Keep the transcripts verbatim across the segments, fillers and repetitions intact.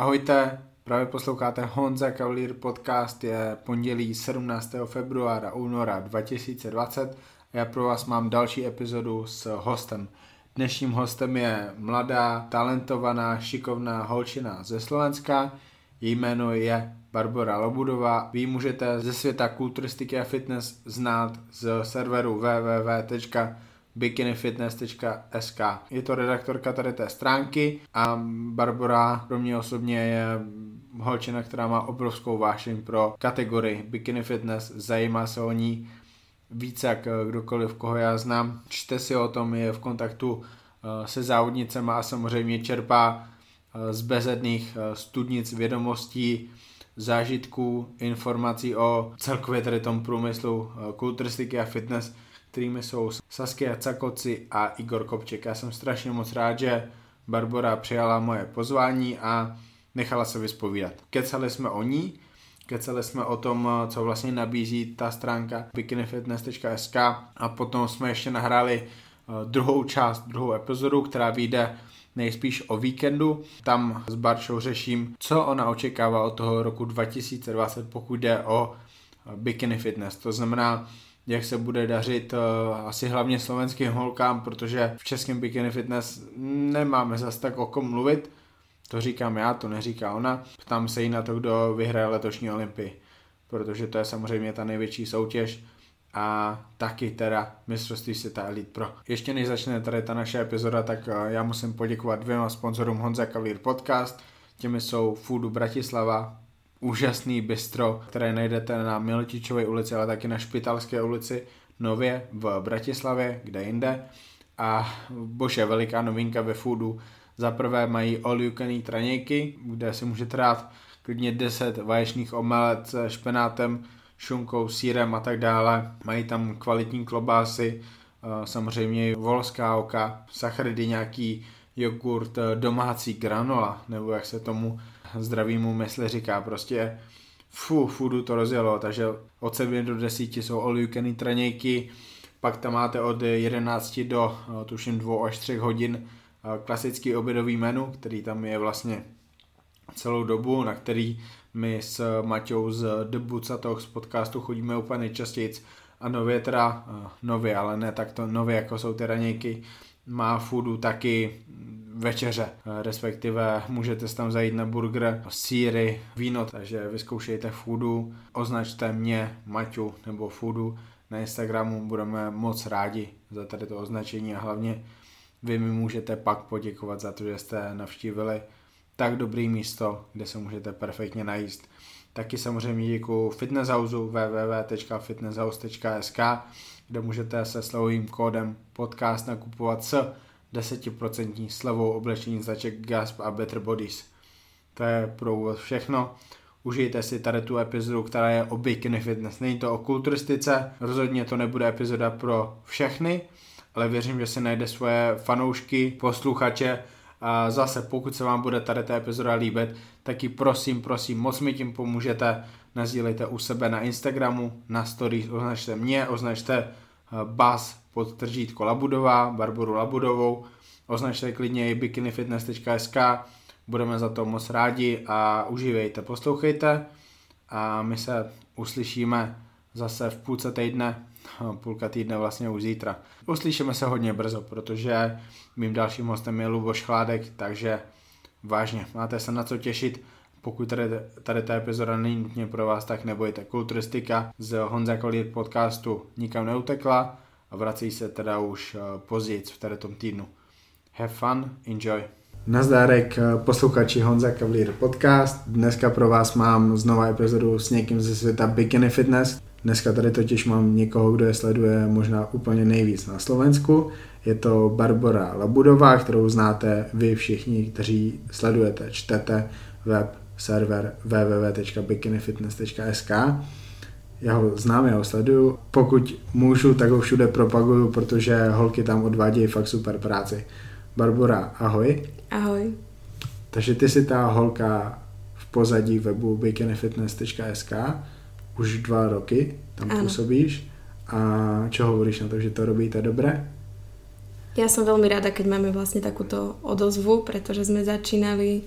Ahojte, právě posloucháte Honza Kavalír podcast, je pondělí sedmnáctého februára února dva tisíce dvacet a já pro vás mám další epizodu s hostem. Dnešním hostem je mladá, talentovaná, šikovná holčina ze Slovenska. Její jméno je Barbora Labudová. Vy můžete ze světa kulturistiky a fitness znát z serveru w w w tečka bikini fitness tečka s k. Je to redaktorka tady té stránky a Barbora pro mě osobně je holčina, která má obrovskou vášeň pro kategorii bikini fitness, zajímá se o ní víc jak kdokoliv, koho já znám. Čte si o tom, je v kontaktu se závodnicema a samozřejmě čerpá z bezedných studnic vědomostí, zážitků, informací o celkově tady tom průmyslu kulturistiky a fitness, kterými jsou Saskia Cakoci a Igor Kopček. Já jsem strašně moc rád, že Barbora přijala moje pozvání a nechala se vyspovídat. Kecali jsme o ní, kecali jsme o tom, co vlastně nabízí ta stránka bikini fitness tečka s k a potom jsme ještě nahráli druhou část, druhou epizodu, která vyjde nejspíš o víkendu. Tam s Barčou řeším, co ona očekává od toho roku dva tisíce dvacet, pokud jde o bikini fitness. To znamená, jak se bude dařit asi hlavně slovenským holkám, protože v českém bikini fitness nemáme zas tak o kom mluvit. To říkám já, to neříká ona. Ptám se jí na to, kdo vyhraje letošní olympii, protože to je samozřejmě ta největší soutěž a taky teda mistrovství světa Elite Pro. Ještě než začne tady ta naše epizoda, tak já musím poděkovat dvěma sponzorům Honza Kavalír podcast. Těmi jsou Fudu Bratislava, úžasný bistro, které najdete na Milotičovej ulici, ale taky na Špitalské ulici nově v Bratislavě, kde jinde. A bože, veliká novinka ve Foodu. Za prvé mají all you can eat ranějky, kde si můžete dát klidně deset vaječných omelet se špenátem, šunkou, sírem a tak dále. Mají tam kvalitní klobásy, samozřejmě volská oka, sacharidy, nějaký jogurt, domácí granola, nebo jak se tomu zdravýmu mysli říká, prostě fu, Foodu to rozjelo, takže od sedmi do deseti jsou all you can eat ranějky, pak tam máte od jedenácti do tuším dvou až tří hodin klasický obědový menu, který tam je vlastně celou dobu, na který my s Maťou z The Bucatoch z podcastu chodíme úplně nejčastěji a nově teda, nově, ale ne takto nově, jako jsou ty ranějky, má Foodu taky večeře, respektive můžete si tam zajít na burger, sýry, víno, takže vyzkoušejte Foodu, označte mě, Maťu nebo Foodu na Instagramu, budeme moc rádi za tady to označení a hlavně vy mi můžete pak poděkovat za to, že jste navštívili tak dobré místo, kde se můžete perfektně najíst. Taky samozřejmě děkuju Fitness House w w w tečka fitness house tečka s k, kde můžete se slovým kódem podcast nakupovat s deset procent slevou oblečení značek Gasp a Better Bodies. To je pro úvod všechno. Užijte si tady tu epizodu, která je o bikini fitness. Není to o kulturistice, rozhodně to nebude epizoda pro všechny, ale věřím, že si najde svoje fanoušky, posluchače a zase pokud se vám bude tady ta epizoda líbit, tak ji prosím, prosím, moc mi tím pomůžete, nazdílejte u sebe na Instagramu, na stories, označte mě, označte Bas pod tržítko Labudová, Barboru Labudovou, označte klidně i bikini fitness tečka s k, budeme za to moc rádi a užívejte, poslouchejte a my se uslyšíme zase v půlce týdne, půlka týdne vlastně už zítra. Uslyšíme se hodně brzo, protože mým dalším hostem je Luboš Chládek, takže vážně, máte se na co těšit. Pokud tady, tady ta epizoda není nutně pro vás, tak nebojte. Kulturistika z Honza Kavalír podcastu nikam neutekla a vrací se teda už později v tady tom týdnu. Have fun, enjoy. Nazdárek posluchači Honza Kavalír podcast. Dneska pro vás mám znova epizodu s někým ze světa bikini fitness. Dneska tady totiž mám někoho, kdo je sleduje možná úplně nejvíc na Slovensku. Je to Barbora Labudová, kterou znáte vy všichni, kteří sledujete, čtete web server w w w tečka bikini fitness tečka s k. Já ho znám, já ho sleduju. Pokud můžu, tak ho všude propaguju, protože holky tam odvádějí fakt super práci. Barbora, ahoj. Ahoj. Takže ty jsi ta holka v pozadí webu bikini fitness tečka s k. Už dva roky tam ano. Působíš. A čo hovoríš na to, že to robíte dobré? Ja som veľmi rada, keď máme vlastne takúto odozvu, pretože sme začínali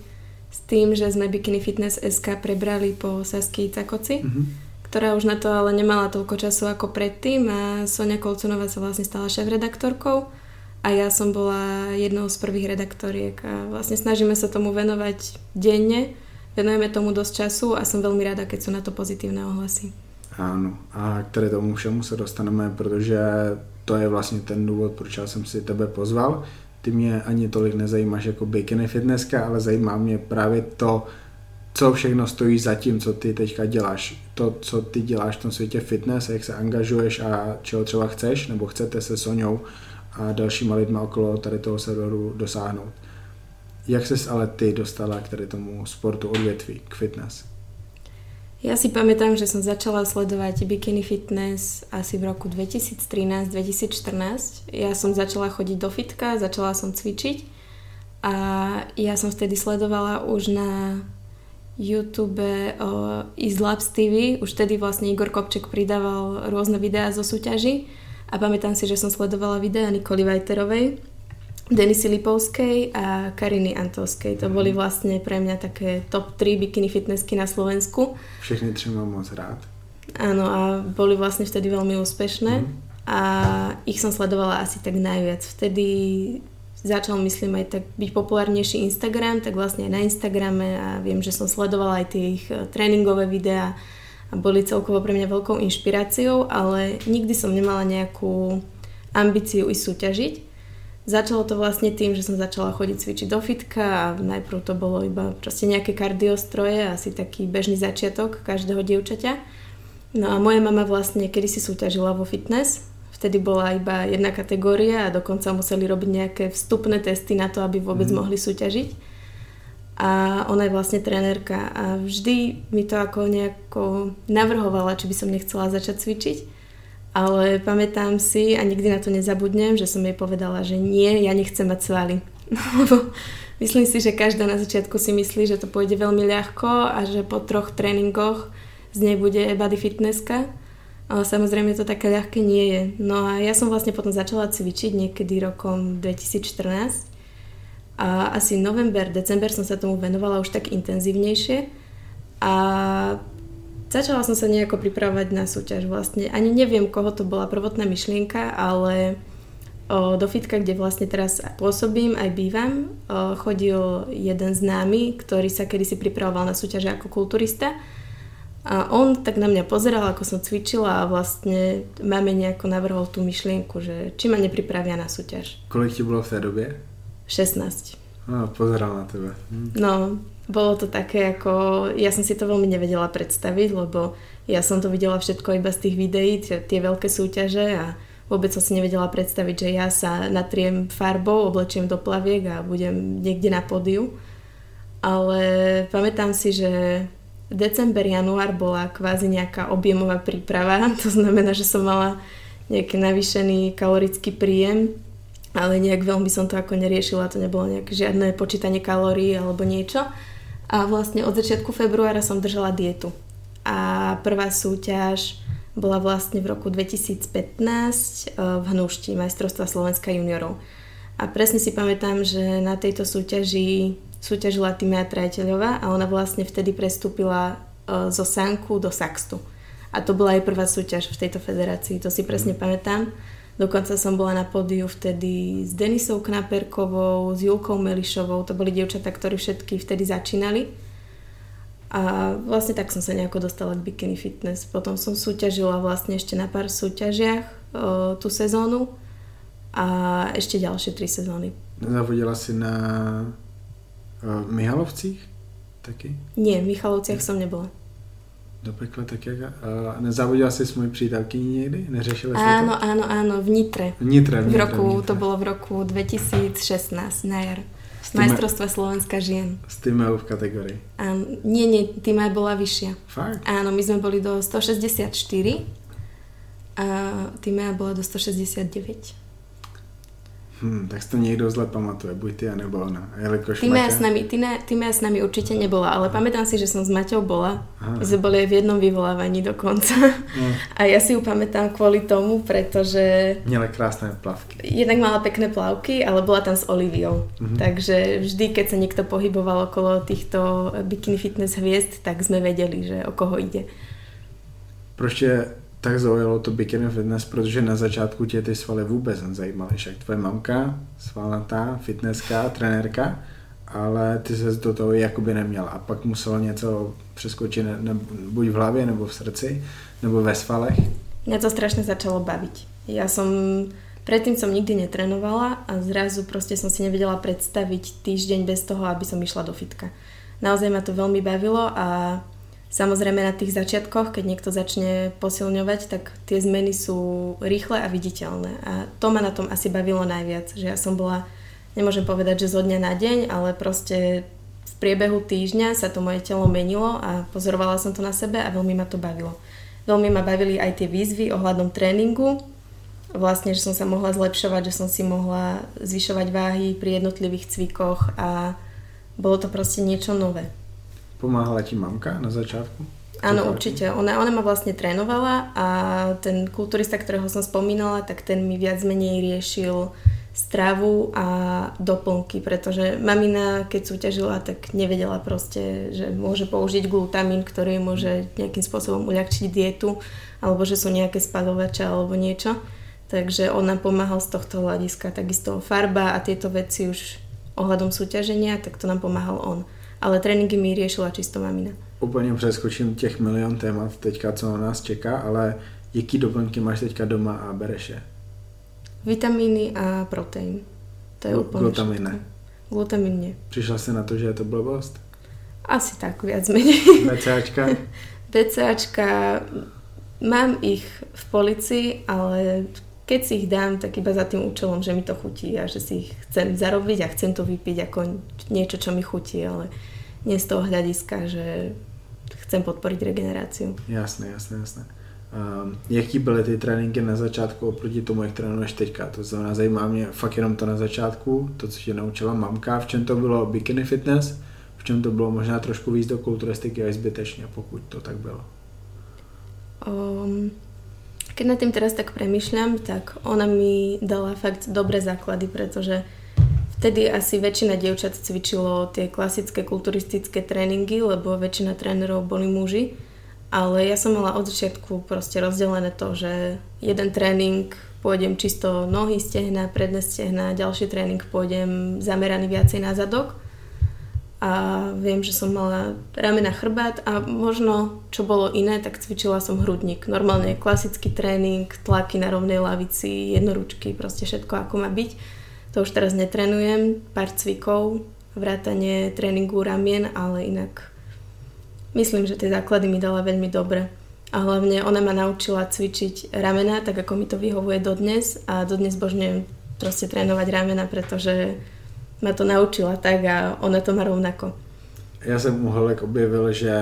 s tým, že sme Bikini Fitness es ká prebrali po Saskii Cakoci, mm-hmm. ktorá už na to ale nemala toľko času ako predtým a Soňa Kolcunová sa vlastne stala šéfredaktorkou a ja som bola jednou z prvých redaktoriek a vlastne snažíme sa tomu venovať denne, venujeme tomu dosť času a som veľmi rada, keď sú na to pozitívne ohlasy. Áno, a k tomu všemu se dostaneme, protože to je vlastně ten důvod, proč já jsem si tebe pozval. Ty mě ani tolik nezajímáš jako bikini fitnesska, ale zajímá mě právě to, co všechno stojí za tím, co ty teďka děláš. To, co ty děláš v tom světě fitness, jak se angažuješ a čeho třeba chceš, nebo chcete se Soňou a dalšíma lidma okolo tady toho serveru dosáhnout. Jak ses ale ty dostala k tady tomu sportu odvětví, k fitness? Ja si pamätám, že som začala sledovať Bikini Fitness asi v roku dvetisíctrinásť dvetisícštrnásť. Ja som začala chodiť do fitka, začala som cvičiť a ja som vtedy sledovala už na YouTube Eastlabs té vé. Už vtedy vlastne Igor Kopček pridával rôzne videá zo súťaží a pamätám si, že som sledovala videá Nikoli Weiterovej, Denisy Lipovskej a Kariny Antovskej. To boli vlastne pre mňa také top tri bikini fitnessky na Slovensku. Všechny tři mám moc rád. Áno, a boli vlastne vtedy veľmi úspešné mm. a ich som sledovala asi tak najviac. Vtedy začal, myslím, aj tak byť populárnejší Instagram, tak vlastne aj na Instagrame a viem, že som sledovala aj tie ich tréningové videá a boli celkovo pre mňa veľkou inšpiráciou, ale nikdy som nemala nejakú ambíciu ísť súťažiť. Začalo to vlastne tým, že som začala chodiť cvičiť do fitka a najprv to bolo iba proste nejaké kardiostroje, asi taký bežný začiatok každého dievčaťa. No a moja mama vlastne kedysi súťažila vo fitness, vtedy bola iba jedna kategória a dokonca museli robiť nejaké vstupné testy na to, aby vôbec mm. mohli súťažiť. A ona je vlastne trenérka a vždy mi to ako nejako navrhovala, či by som nechcela začať cvičiť. Ale pamätám si a nikdy na to nezabudnem, že som jej povedala, že nie, ja nechcem mať svaly. Lebo myslím si, že každá na začiatku si myslí, že to pôjde veľmi ľahko a že po troch tréningoch z nej bude body fitnesska. Ale samozrejme to také ľahké nie je. No a ja som vlastne potom začala cvičiť niekedy rokom dvetisícštrnásť a asi november, december som sa tomu venovala už tak intenzívnejšie a začala som sa nejako pripravovať na súťaž vlastne. Ani neviem, koho to bola prvotná myšlienka, ale o, do fitka, kde vlastne teraz pôsobím, aj bývam, o, chodil jeden známy, ktorý sa kedysi pripravoval na súťaže ako kulturista. A on tak na mňa pozeral, ako som cvičila a vlastne máme nejako navrhol tú myšlienku, že či ma nepripravia na súťaž. Kolik ti bolo v tej dobe? šestnásť. No, pozeral na tebe. Hm. No, bolo to také ako, ja som si to veľmi nevedela predstaviť, lebo ja som to videla všetko iba z tých videí, tie, tie veľké súťaže a vôbec som si nevedela predstaviť, že ja sa natriem farbou, oblečiem do plaviek a budem niekde na pódiu. Ale pamätám si, že december, január bola kvázi nejaká objemová príprava, to znamená, že som mala nejaký navýšený kalorický príjem, ale nejak veľmi som to ako neriešila, to nebolo nejaké žiadne počítanie kalórií alebo niečo. A vlastne od začiatku februára som držala dietu. A prvá súťaž bola vlastne v roku dvetisícpätnásť v Hnúšti, majstrovstva Slovenska juniorov. A presne si pamätám, že na tejto súťaži súťažila Tímea Trátiľová a ona vlastne vtedy prestúpila zo sánku do saxtu. A to bola aj prvá súťaž v tejto federácii, to si presne pamätám. Dokonca som bola na pódiu vtedy s Denisou Knaperkovou, s Julkou Melišovou, to boli dievčatá, ktorí všetky vtedy začínali. A vlastne tak som sa nejako dostala k Bikini Fitness. Potom som súťažila vlastne ešte na pár súťažiach e, tú sezónu a ešte ďalšie tri sezóny. Zavodila si na e, Michalovcích taky? Nie, v Michalovciach som nebola. Do pekla, tak jak... Uh, nezavodila jsi s mojí přítelkyní někdy? Neřešila jsi áno, to? Áno, áno, v Nitre. V Nitre, v, v roku, v Nitre. To bylo v roku dvetisícšestnásť, na jar. Majstrovstva Slovenska žien. S Tímeou v kategórii? Áno, nie, nie, Tímea bola vyššia. Fakt? Áno, my sme boli do stošesťdesiatštyri a Tímea bola do stošesťdesiatdeväť. Hmm, tak si to niekto zle pamatuje, buď ty, anebo ona. Tímea s nami, Tímea s nami určite nebola, ale pamätám si, že som s Maťou bola. Aha. My sme boli aj v jednom vyvolávaní dokonca. Hmm. A ja si ju pamätám kvôli tomu, pretože... Miela krásne plavky. Jednak mala pekné plavky, ale bola tam s Oliviou. Mhm. Takže vždy, keď sa niekto pohyboval okolo týchto bikini fitness hviezd, tak sme vedeli, že o koho ide. Proste... tak zaujalo to bikini fitness, protože na začátku tě ty svaly vůbec nezajímaly. Však tvoje mamka, svalnatá, fitnesska, trenérka, ale ty se do toho jakoby neměla. A pak muselo něco přeskočit ne, ne, buď v hlavě, nebo v srdci, nebo ve svalech. Mňa to strašne začalo baviť. Ja som, predtým som nikdy netrenovala a zrazu proste som si nevedela predstaviť týždeň bez toho, aby som išla do fitka. Naozaj ma to veľmi bavilo a samozrejme na tých začiatkoch, keď niekto začne posilňovať, tak tie zmeny sú rýchle a viditeľné. A to ma na tom asi bavilo najviac, že ja som bola, nemôžem povedať, že zo dňa na deň, ale proste v priebehu týždňa sa to moje telo menilo a pozorovala som to na sebe a veľmi ma to bavilo. Veľmi ma bavili aj tie výzvy ohľadom tréningu, vlastne, že som sa mohla zlepšovať, že som si mohla zvyšovať váhy pri jednotlivých cvikoch a bolo to proste niečo nové. Pomáhala ti mamka na začiatku? Áno, určite. Ona, ona ma vlastne trénovala a ten kulturista, ktorého som spomínala, tak ten mi viac menej riešil stravu a doplnky, pretože mamina, keď súťažila, tak nevedela proste, že môže použiť glutamín, ktorý môže nejakým spôsobom uľahčiť dietu, alebo že sú nejaké spadovače alebo niečo. Takže on nám pomáhal z tohto hľadiska. Takisto farba a tieto veci už ohľadom súťaženia, tak to nám pomáhal on. Ale tréninky mi riešila čisto mamina. Úplně přeskočím těch milion témat teďka, co na nás čeká, ale jaký doplňky máš teďka doma a bereš je? Vitamíny a protein. To je úplně glutamin ne. Glutamin ne. Přišla jsi na to, že je to blbost? Asi tak, viac menej. BCAčka? BCAčka, mám ich v polici, ale keď si ich dám, tak iba za tým účelom, že mi to chutí a že si ich chcem zarobiť a chcem to vypiť ako niečo, čo mi chutí, ale nie z toho hľadiska, že chcem podporiť regeneráciu. Jasné, jasné, jasné. Um, jaký byly ty tréninky na začátku oproti tomu, jak trénuješ teďka? To znamená, zajímá mě fakt jenom to na začátku, to, co tě naučila mamka, v čem to bylo bikini fitness, v čem to bylo možná trošku víc do kulturistiky a zbytečně, pokud to tak bylo. Um... Keď nad tým teraz tak premýšľam, tak ona mi dala fakt dobré základy, pretože vtedy asi väčšina dievčat cvičilo tie klasické kulturistické tréningy, lebo väčšina trénerov boli muži, ale ja som mala od začiatku proste rozdelené to, že jeden tréning pôjdem čisto nohy, stehna, predné stehna, ďalší tréning pôjdem zameraný viacej na zadok a viem, že som mala ramena, chrbát a možno, čo bolo iné, tak cvičila som hrudník. Normálne klasický tréning, tlaky na rovnej lavici, jednoručky, proste všetko, ako má byť. To už teraz netrenujem, pár cvikov, vrátanie tréningu ramien, ale inak myslím, že tie základy mi dala veľmi dobre. A hlavne ona ma naučila cvičiť ramena, tak ako mi to vyhovuje dodnes a dodnes božne proste trénovať ramena, pretože ma to naučila tak a ona to má rovnako. Já jsem u holek objevil, že,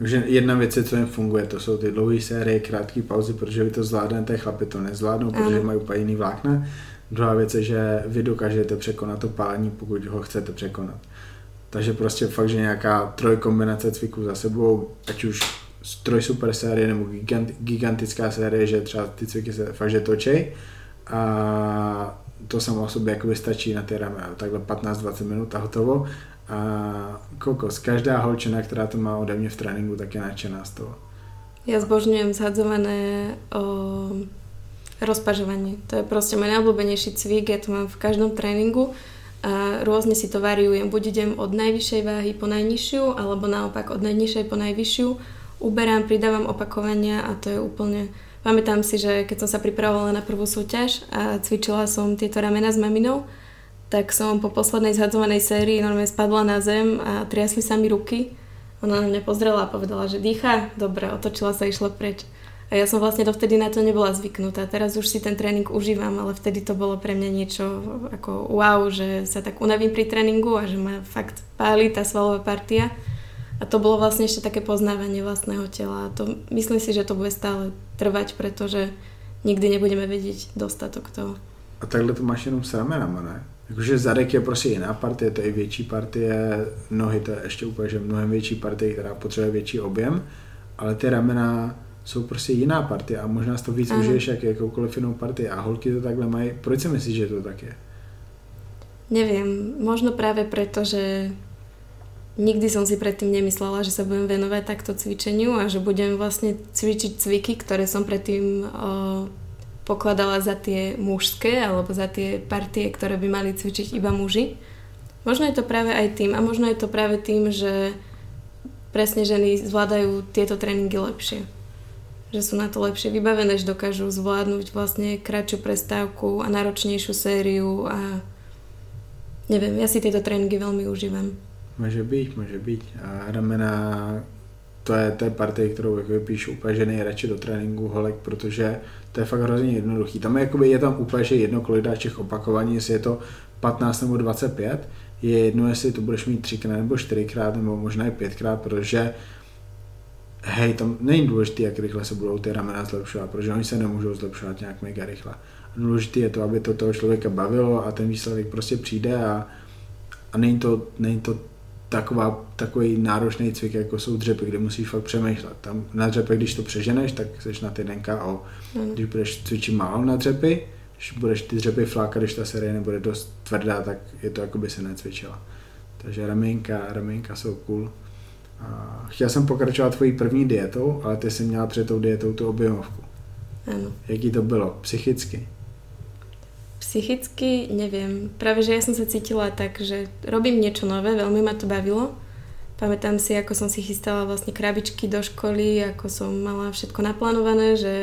že jedna věc je, co jim funguje, to jsou ty dlouhé série, krátké pauzy, protože vy to zvládnete, chlapi to nezvládnou, protože mají úplně jiný vlákna. Druhá věc je, že vy dokážete překonat to pálení, pokud ho chcete překonat. Takže prostě fakt, že nějaká trojkombinace cviků za sebou, ať už troj super série nebo gigant, gigantická série, že třeba ty cviky se fakt, že točej a to samo o sobě jakoby stačí na ty ramena, takhle patnáct dvacet minut a hotovo. A kokos, každá holčina, která to má ode mě v tréninku, tak je nadšená z toho. Ja zbožňujem zhadzované o, rozpažovanie. To je proste môj najobľúbenejší cvik, ja to mám v každom tréningu a rôzne si to variujem. Buď idem od najvyššej váhy po najnižšiu, alebo naopak od najnižšej po najvyššiu. Uberám, pridávam opakovania a to je úplne... Pamätám si, že keď som sa pripravovala na prvú súťaž a cvičila som tieto ramena s maminou, tak som po poslednej zhadzovanej sérii normálne spadla na zem a triasli sa mi ruky. Ona na mňa pozrela a povedala, že dýcha, dobre, otočila sa a išla preč. A ja som vlastne dovtedy na to nebola zvyknutá. Teraz už si ten tréning užívam, ale vtedy to bolo pre mňa niečo ako wow, že sa tak unavím pri tréningu a že ma fakt páli tá svalová partia. A to bolo vlastne ešte také poznávanie vlastného tela. To, myslím si, že to bude stále trvať, pretože nikdy nebudeme vedieť dostatok toho. A takhle to máš jenom s ramenama, ne? Jakože zadek je prostě jiná partie, to je větší partie, nohy to je ještě úplně, že mnohem větší partie, která potřebuje větší objem, ale ty ramena jsou prostě jiná partie a možná si to víc užiješ jak jakoukoliv jinou partii a holky to takhle mají. Proč si myslíš, že to tak je? Neviem, možno práve preto, že nikdy som si predtým nemyslela, že sa budem venovať takto cvičeniu a že budem vlastne cvičiť cviky, ktoré som predtým o, pokladala za tie mužské alebo za tie partie, ktoré by mali cvičiť iba muži. Možno je to práve aj tým a možno je to práve tým, že presne ženy zvládajú tieto tréningy lepšie. Že sú na to lepšie vybavené, že dokážu zvládnuť vlastne kratšiu prestávku a náročnejšiu sériu a neviem, ja si tieto tréningy veľmi užívam. Může být, může být. A ramena, to je té partie, kterou píšu úplně, že nejradši do tréninku holek, protože to je fakt hrozně jednoduchý. Tam je, jakoby, je tam úplně, že jedno kolik dáš těch opakování, jestli je to patnáct nebo dvacet pět, je jedno, jestli to budeš mít třikrát nebo čtyřikrát nebo možná i pětkrát, protože hej, tam není důležité, jak rychle se budou ty ramena zlepšovat, protože oni se nemůžou zlepšovat nějak mega rychle. Důležité je to, aby to toho člověka bavilo a ten výsledek prostě přijde a, a není to, není to taková, takový náročný cvik, jako jsou dřepy, kde musíš fakt přemýšlet. Tam na dřepe, když to přeženeš, tak seš na ty N K O. Mm. Když budeš cvičit málo na dřepy, když budeš ty dřepy flákat, když ta série nebude dost tvrdá, tak je to, jako by se necvičila. Takže ramínka, ramínka jsou cool. A chtěl jsem pokračovat tvojí první dietou, ale ty jsi měla před tou dietou tu objemovku. Ano. Jaký to bylo? Psychicky? Psychicky neviem. Práve, že ja som sa cítila tak, že robím niečo nové, veľmi ma to bavilo. Pamätám si, ako som si chystala vlastne krabičky do školy, ako som mala všetko naplánované, že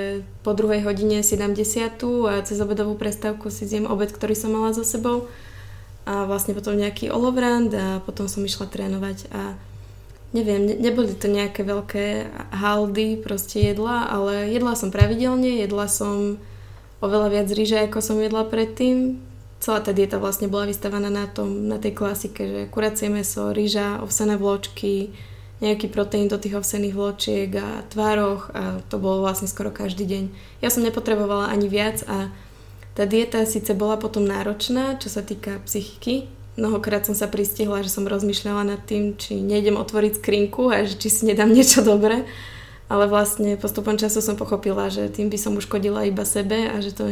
po druhej hodine si dám desiatu a cez obedovú prestávku si zjem obed, ktorý som mala so sebou. A vlastne potom nejaký olovrand a potom som išla trénovať a neviem, ne- neboli to nejaké veľké haldy proste jedla, ale jedla som pravidelne, jedla som oveľa viac ryže, ako som jedla predtým. Celá tá dieta vlastne bola vystavaná na tom, na tej klasike, že kuracie mäso, ryža, ovsené vločky, nejaký proteín do tých ovsených vločiek a tvároch a to bolo vlastne skoro každý deň. Ja som nepotrebovala ani viac a tá dieta síce bola potom náročná, čo sa týka psychiky. Mnohokrát som sa pristihla, že som rozmýšľala nad tým, či nejdem otvoriť skrinku a že či si nedám niečo dobré. Ale vlastne postupom času som pochopila, že tým by som uškodila iba sebe a že to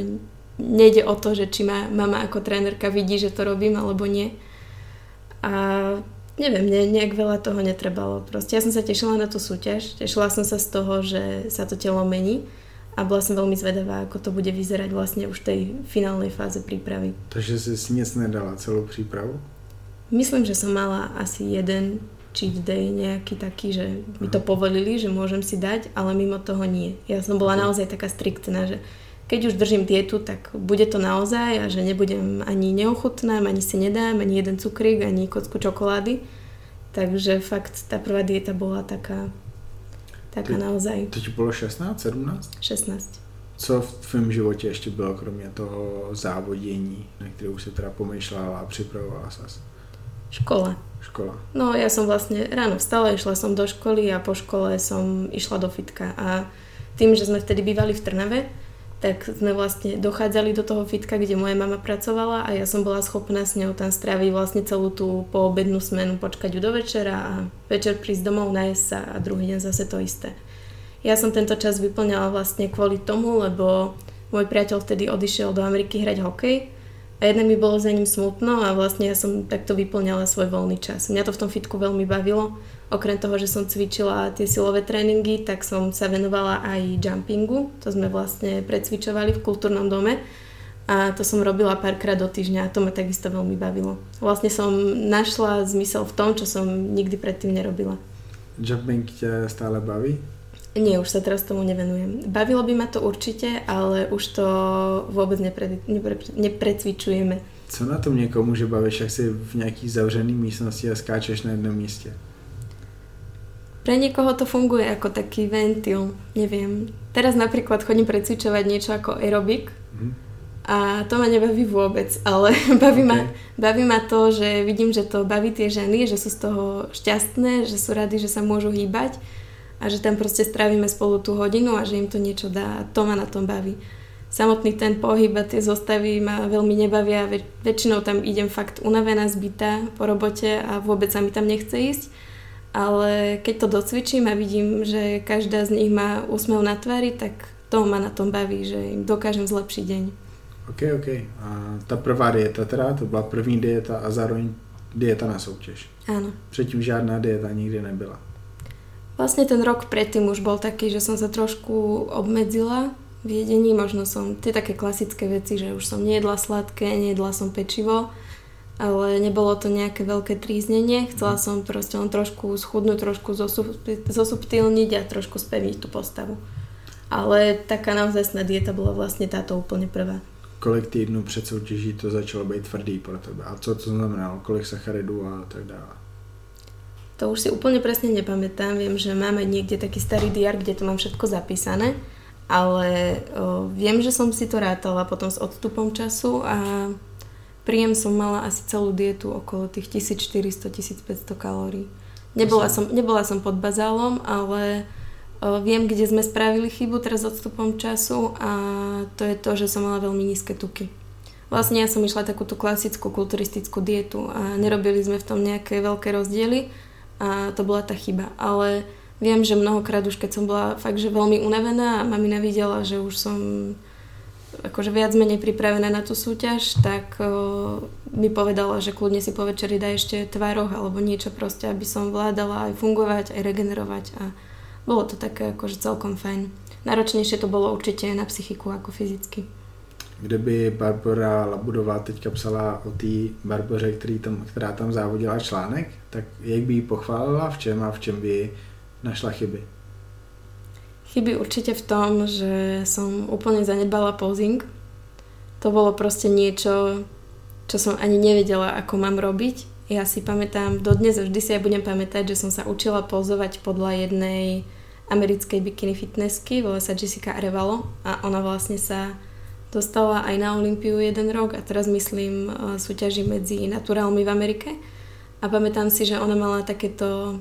nejde o to, že či ma mama ako trénerka vidí, že to robím alebo nie. A neviem, ne, nejak veľa toho netrebalo. Proste ja som sa tešila na tú súťaž, tešila som sa z toho, že sa to telo mení a bola som veľmi zvedavá, ako to bude vyzerať vlastne už v tej finálnej fáze prípravy. Takže si si nic nedala celú prípravu? Myslím, že som mala asi jeden cheat day nejaký taký, že mi to povolili, že môžem si dať, ale mimo toho nie. Ja som bola naozaj taká striktná, že keď už držím dietu, tak bude to naozaj a že nebudem ani neochutnám, ani si nedám, ani jeden cukrík, ani kocku čokolády. Takže fakt tá prvá dieta bola taká, taká Te, naozaj. To ti bolo šestnáct, sedmnáct? šestnáct. Co v tvém životě ještě bylo, kromě toho závodění, na které už se teda pomýšľala a připravovala se? Škola. Škola. No ja som vlastne ráno vstala, išla som do školy a po škole som išla do fitka a tým, že sme vtedy bývali v Trnave, tak sme vlastne dochádzali do toho fitka, kde moja mama pracovala a ja som bola schopná s ňou tam stráviť vlastne celú tú poobednú smenu, počkať ju do večera a večer prísť domov, najesť sa a druhý deň zase to isté. Ja som tento čas vyplňala vlastne kvôli tomu, lebo môj priateľ vtedy odišiel do Ameriky hrať hokej. A jedné mi bolo za ním smutno a vlastne ja som takto vyplňala svoj voľný čas. Mňa to v tom fitku veľmi bavilo. Okrem toho, že som cvičila tie silové tréningy, tak som sa venovala aj jumpingu. To sme vlastne precvičovali v kultúrnom dome. A to som robila párkrát do týždňa a to ma takisto veľmi bavilo. Vlastne som našla zmysel v tom, čo som nikdy predtým nerobila. Jumping ťa stále baví? Nie, už sa teraz tomu nevenujem. Bavilo by ma to určite, ale už to vôbec nepre, nepre, neprecvičujeme. Co na tom niekomu môže baviť, však si v nejakých zavřených místnosti a skáčeš na jednom mieste? Pre niekoho to funguje ako taký ventil, neviem. Teraz napríklad chodím precvičovať niečo ako aerobik mm. a to ma nebaví vôbec, ale baví, okay. ma, baví ma to, že vidím, že to baví tie ženy, že sú z toho šťastné, že sú rady, že sa môžu hýbať. A že tam proste strávime spolu tú hodinu a že im to niečo dá. To ma na tom baví. samotný ten pohyb a tie zostavy ma veľmi nebavia. Väčšinou tam idem fakt unavená, zbitá po robote a vôbec sa mi tam nechce ísť. Ale keď to docvičím a vidím, že každá z nich má úsmev na tvári, tak to ma na tom baví, že im dokážem zlepšiť deň. OK, OK. A ta prvá dieta teda, to byla první dieta a zároveň dieta na soutěž. Áno. Předtím žádná dieta nikdy nebyla. Vlastne ten rok predtým už bol taký, že som sa trošku obmedzila v jedení, možno som tie také klasické veci, že už som nejedla sladké, nejedla som pečivo, ale nebolo to nejaké veľké tríznenie. Chcela som proste len trošku schudnúť, trošku zosubtilniť a trošku spevniť tú postavu. Ale taká naozaj dieta bola vlastne táto úplne prvá. Kolik týdnů před soutěží to začalo být tvrdý pro tebe? A co to znamenalo? Kolik sacharidů a tak dále? To už si úplne presne nepamätám. Viem, že máme niekde taký starý diár, kde to mám všetko zapísané, ale o, viem, že som si to rátala potom s odstupom času a príjem som mala asi celú dietu okolo tých tisíc štyristo až tisíc päťsto kalórií. Nebola som, nebola som pod bazálom, ale o, viem, kde sme spravili chybu teraz s odstupom času a to je to, že som mala veľmi nízke tuky. Vlastne ja som išla takúto klasickú kulturistickú dietu a nerobili sme v tom nejaké veľké rozdiely, a to bola tá chyba, ale viem, že mnohokrát už keď som bola fakt, že veľmi unavená a mamina videla, že už som akože viac menej pripravená na tú súťaž, tak o, mi povedala, že kľudne si po večeri daj ešte tvaroh alebo niečo proste, aby som vládala aj fungovať, aj regenerovať a bolo to také akože celkom fajn. Náročnejšie to bolo určite na psychiku ako fyzicky. Kdyby Barbora Labudová teďka psala o té Barboře, který tam, která tam závodila článek, tak jak by ji pochválila, v čem a v čem by našla chyby? Chyby určite v tom, že som úplne zanedbala posing. To bolo proste niečo, čo som ani nevedela, ako mám robiť. Ja si pamätám, dodnes vždy si aj budem pamätať, že som sa učila pozovať podľa jednej americkej bikini fitnessky, volá sa Jessica Arevalo a ona vlastne sa dostala aj na Olympiu jeden rok a teraz myslím súťaži medzi naturálmi v Amerike. A pamätám si, že ona mala takéto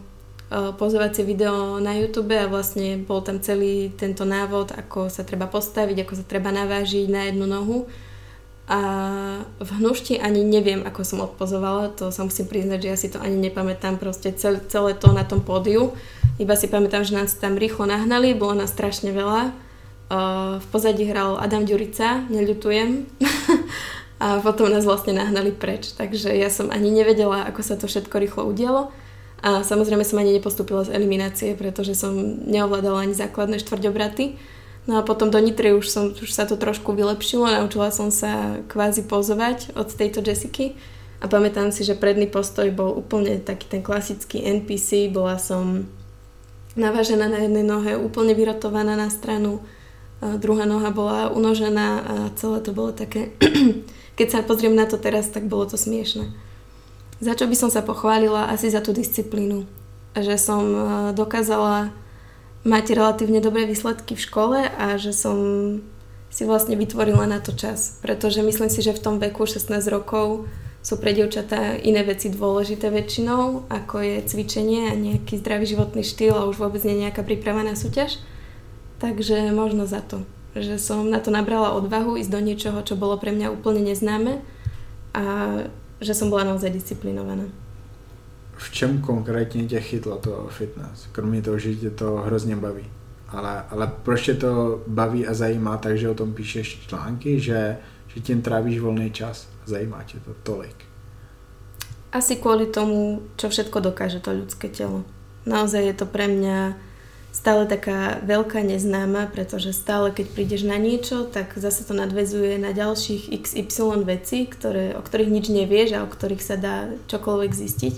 pozovacie video na YouTube a vlastne bol tam celý tento návod, ako sa treba postaviť, ako sa treba navážiť na jednu nohu. A v hnušti ani neviem, ako som odpozovala, to sa musím priznať, že ja si to ani nepamätám, proste celé to na tom pódiu. Iba si pamätám, že nás tam rýchlo nahnali, bolo nás strašne veľa. V pozadí hral Adam Ďurica, neľutujem, a potom nás vlastne nahnali preč, takže ja som ani nevedela, ako sa to všetko rýchlo udialo a samozrejme som ani nepostúpila z eliminácie, pretože som neovládala ani základné štvrťobraty. No a potom do Nitry už, som, už sa to trošku vylepšilo, naučila som sa kvázi pozovať od tejto Jessiky a pamätám si, že predný postoj bol úplne taký ten klasický en pé cé, bola som navážená na jednej nohe, úplne vyrotovaná na stranu. A druhá noha bola unožená a celé to bolo také, keď sa pozriem na to teraz, tak bolo to smiešné. Za čo by som sa pochválila? Asi za tú disciplínu. Že som dokázala mať relatívne dobré výsledky v škole a že som si vlastne vytvorila na to čas. Pretože myslím si, že v tom veku šestnásť rokov sú pre dievčatá iné veci dôležité väčšinou, ako je cvičenie a nejaký zdravý životný štýl a už vôbec nie nejaká príprava na súťaž. Takže možno za to, že som na to nabrala odvahu ísť do niečoho, čo bolo pre mňa úplne neznáme a že som bola naozaj disciplinovaná. V čem konkrétně tě chytlo to fitness? Kromě toho, že tě to hrozně baví. Ale, ale proč tě to baví a zajímá tak, že o tom píšeš články, že, že tím trávíš volný čas? Zajímá tě to tolik? Asi kvôli tomu, čo všetko dokáže to ľudské telo. Naozaj je to pre mňa stále taká veľká neznáma, pretože stále, keď prídeš na niečo, tak zase to nadväzuje na ďalších iks ypsilon vecí, ktoré, o ktorých nič nevieš a o ktorých sa dá čokoľvek zistiť.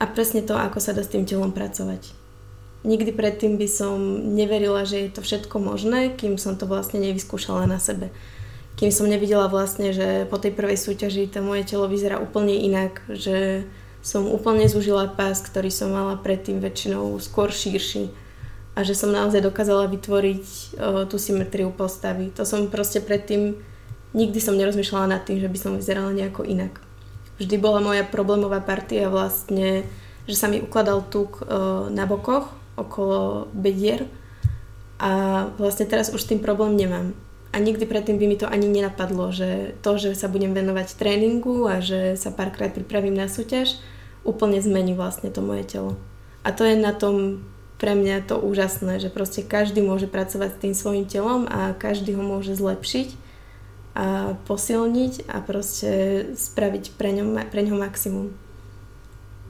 A presne to, ako sa dá s tým telom pracovať. Nikdy predtým by som neverila, že je to všetko možné, kým som to vlastne nevyskúšala na sebe. Kým som nevidela vlastne, že po tej prvej súťaži to moje telo vyzerá úplne inak, že som úplne zúžila pás, ktorý som mala predtým väčšinou skôr širší. A že som naozaj dokázala vytvoriť o, tú symetriu postavy. To som proste predtým, nikdy som nerozmýšľala nad tým, že by som vyzerala nejako inak. Vždy bola moja problémová partia vlastne, že sa mi ukladal tuk o, na bokoch, okolo bedier. A vlastne teraz už s tým problém nemám. A nikdy predtým by mi to ani nenapadlo, že to, že sa budem venovať tréningu a že sa párkrát pripravím na súťaž, úplne zmení vlastne to moje telo. A to je na tom pre mňa to úžasné, že proste každý môže pracovať s tým svojím telom a každý ho môže zlepšiť a posilniť a proste spraviť pre ňom, pre ňom maximum.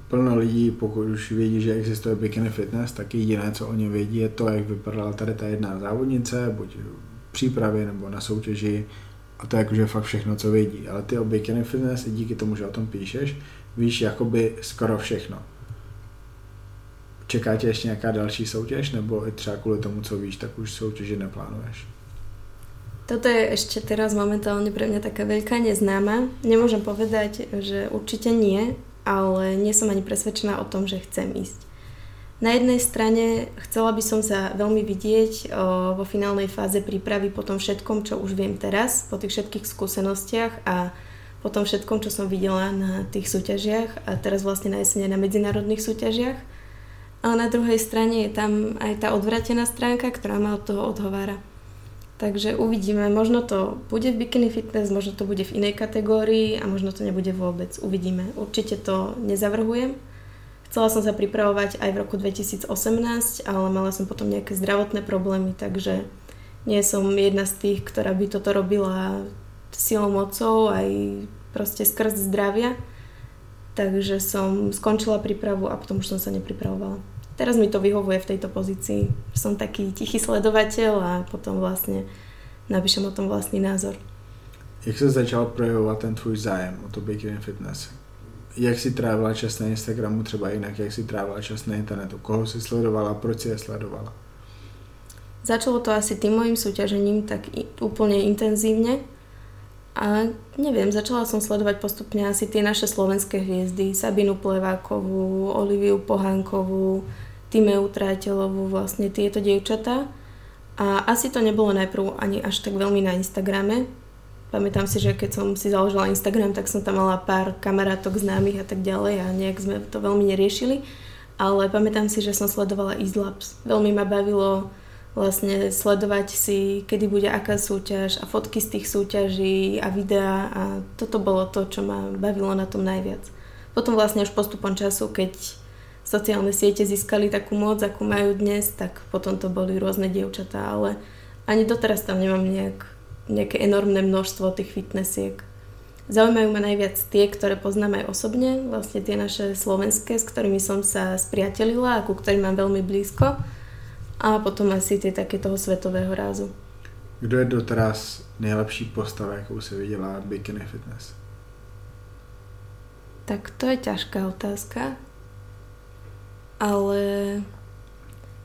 Plno lidí, pokud už vědí, že existuje bikini fitness, tak jediné, co oni vědí, je to, jak vypadala tady ta jedna závodnice, buď v přípravě nebo na soutěži, a to je jakože fakt všechno, co vědí. Ale ty o bikini fitness, i díky tomu, že o tom píšeš, víš jakoby skoro všechno. Čeká tě ještě nějaká další soutěž, nebo i třeba kvůli tomu, co víš, tak už soutěži neplánuješ? Toto je ešte teraz momentálne pre mňa taká veľká neznáma. Nemôžem povedať, že určite nie, ale nie som ani presvedčená o tom, že chcem ísť. Na jednej strane chcela by som sa veľmi vidieť vo finálnej fáze prípravy po tom všetkom, čo už viem teraz, po tých všetkých skúsenostiach a po tom všetkom, čo som videla na tých súťažiach a teraz vlastne na jesene na medzinárodných súťažiach. Ale na druhej strane je tam aj tá odvrátená stránka, ktorá ma od toho odhovára. Takže uvidíme, možno to bude v bikini fitness, možno to bude v inej kategórii a možno to nebude vôbec. Uvidíme. Určite to nezavrhujem. Chcela som sa pripravovať aj v roku dvetisíc osemnásť, ale mala som potom nejaké zdravotné problémy, takže nie som jedna z tých, ktorá by toto robila silou mocou, aj proste skrz zdravia. Takže som skončila prípravu a potom už som sa nepripravovala. Teraz mi to vyhovuje v tejto pozícii. Som taký tichý sledovateľ a potom vlastne napíšem o tom vlastný názor. Jak sa začal projevovať ten tvůj zájem o to bikini fitness? Jak si trávila čas na Instagramu třeba jinak? Jak si trávila čas na internetu? Koho si sledovala? Proč si je sledovala? Začalo to asi tým mojim súťažením tak úplne intenzívne. A neviem, začala som sledovať postupne asi tie naše slovenské hviezdy, Sabinu Plevákovú, Oliviu Pohánkovú, Tímeu Trátiľovú, vlastne tieto dievčatá. A asi to nebolo najprv ani až tak veľmi na Instagrame. Pamätám si, že keď som si založila Instagram, tak som tam mala pár kamarátok, známych a tak ďalej a nejak sme to veľmi neriešili. Ale pamätám si, že som sledovala Eastlabs. Veľmi ma bavilo vlastne sledovať si, kedy bude aká súťaž a fotky z tých súťaží a videá a toto bolo to, čo ma bavilo na tom najviac. Potom vlastne už postupom času, keď sociálne siete získali takú moc, akú majú dnes, tak potom to boli rôzne dievčatá, ale ani doteraz tam nemám nejak, nejaké enormné množstvo tých fitnessiek. Zaujímajú ma najviac tie, ktoré poznám aj osobne, vlastne tie naše slovenské, s ktorými som sa spriatelila a ku ktorým mám veľmi blízko. A potom asi ty taky toho světového rázu. Kdo je doteraz nejlepší postava, jakou se viděla bikini fitness? Tak to je ťažká otázka. Ale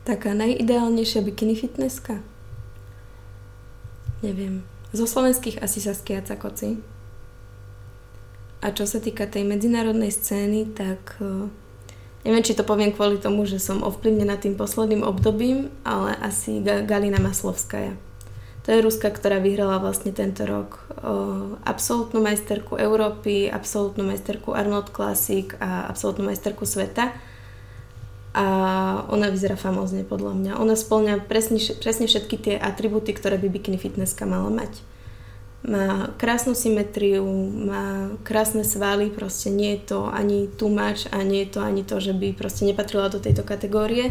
taká najideálnější bikini fitnesska? Nevím. Zo slovenských asi Saskia Cakoci. A čo sa týka tej medzinárodnej scény, tak neviem, či to poviem kvôli tomu, že som ovplyvnená tým posledným obdobím, ale asi Galina Maslovská. To je Ruska, ktorá vyhrala vlastne tento rok o, absolútnu majsterku Európy, absolútnu majsterku Arnold Classic a absolútnu majsterku sveta. A ona vyzerá famózne podľa mňa. Ona spĺňa presne, presne všetky tie atributy, ktoré by bikini fitnesska mala mať. Má krásnu symetriu, má krásne svaly, proste nie je to ani too much a nie je to ani to, že by proste nepatrila do tejto kategórie.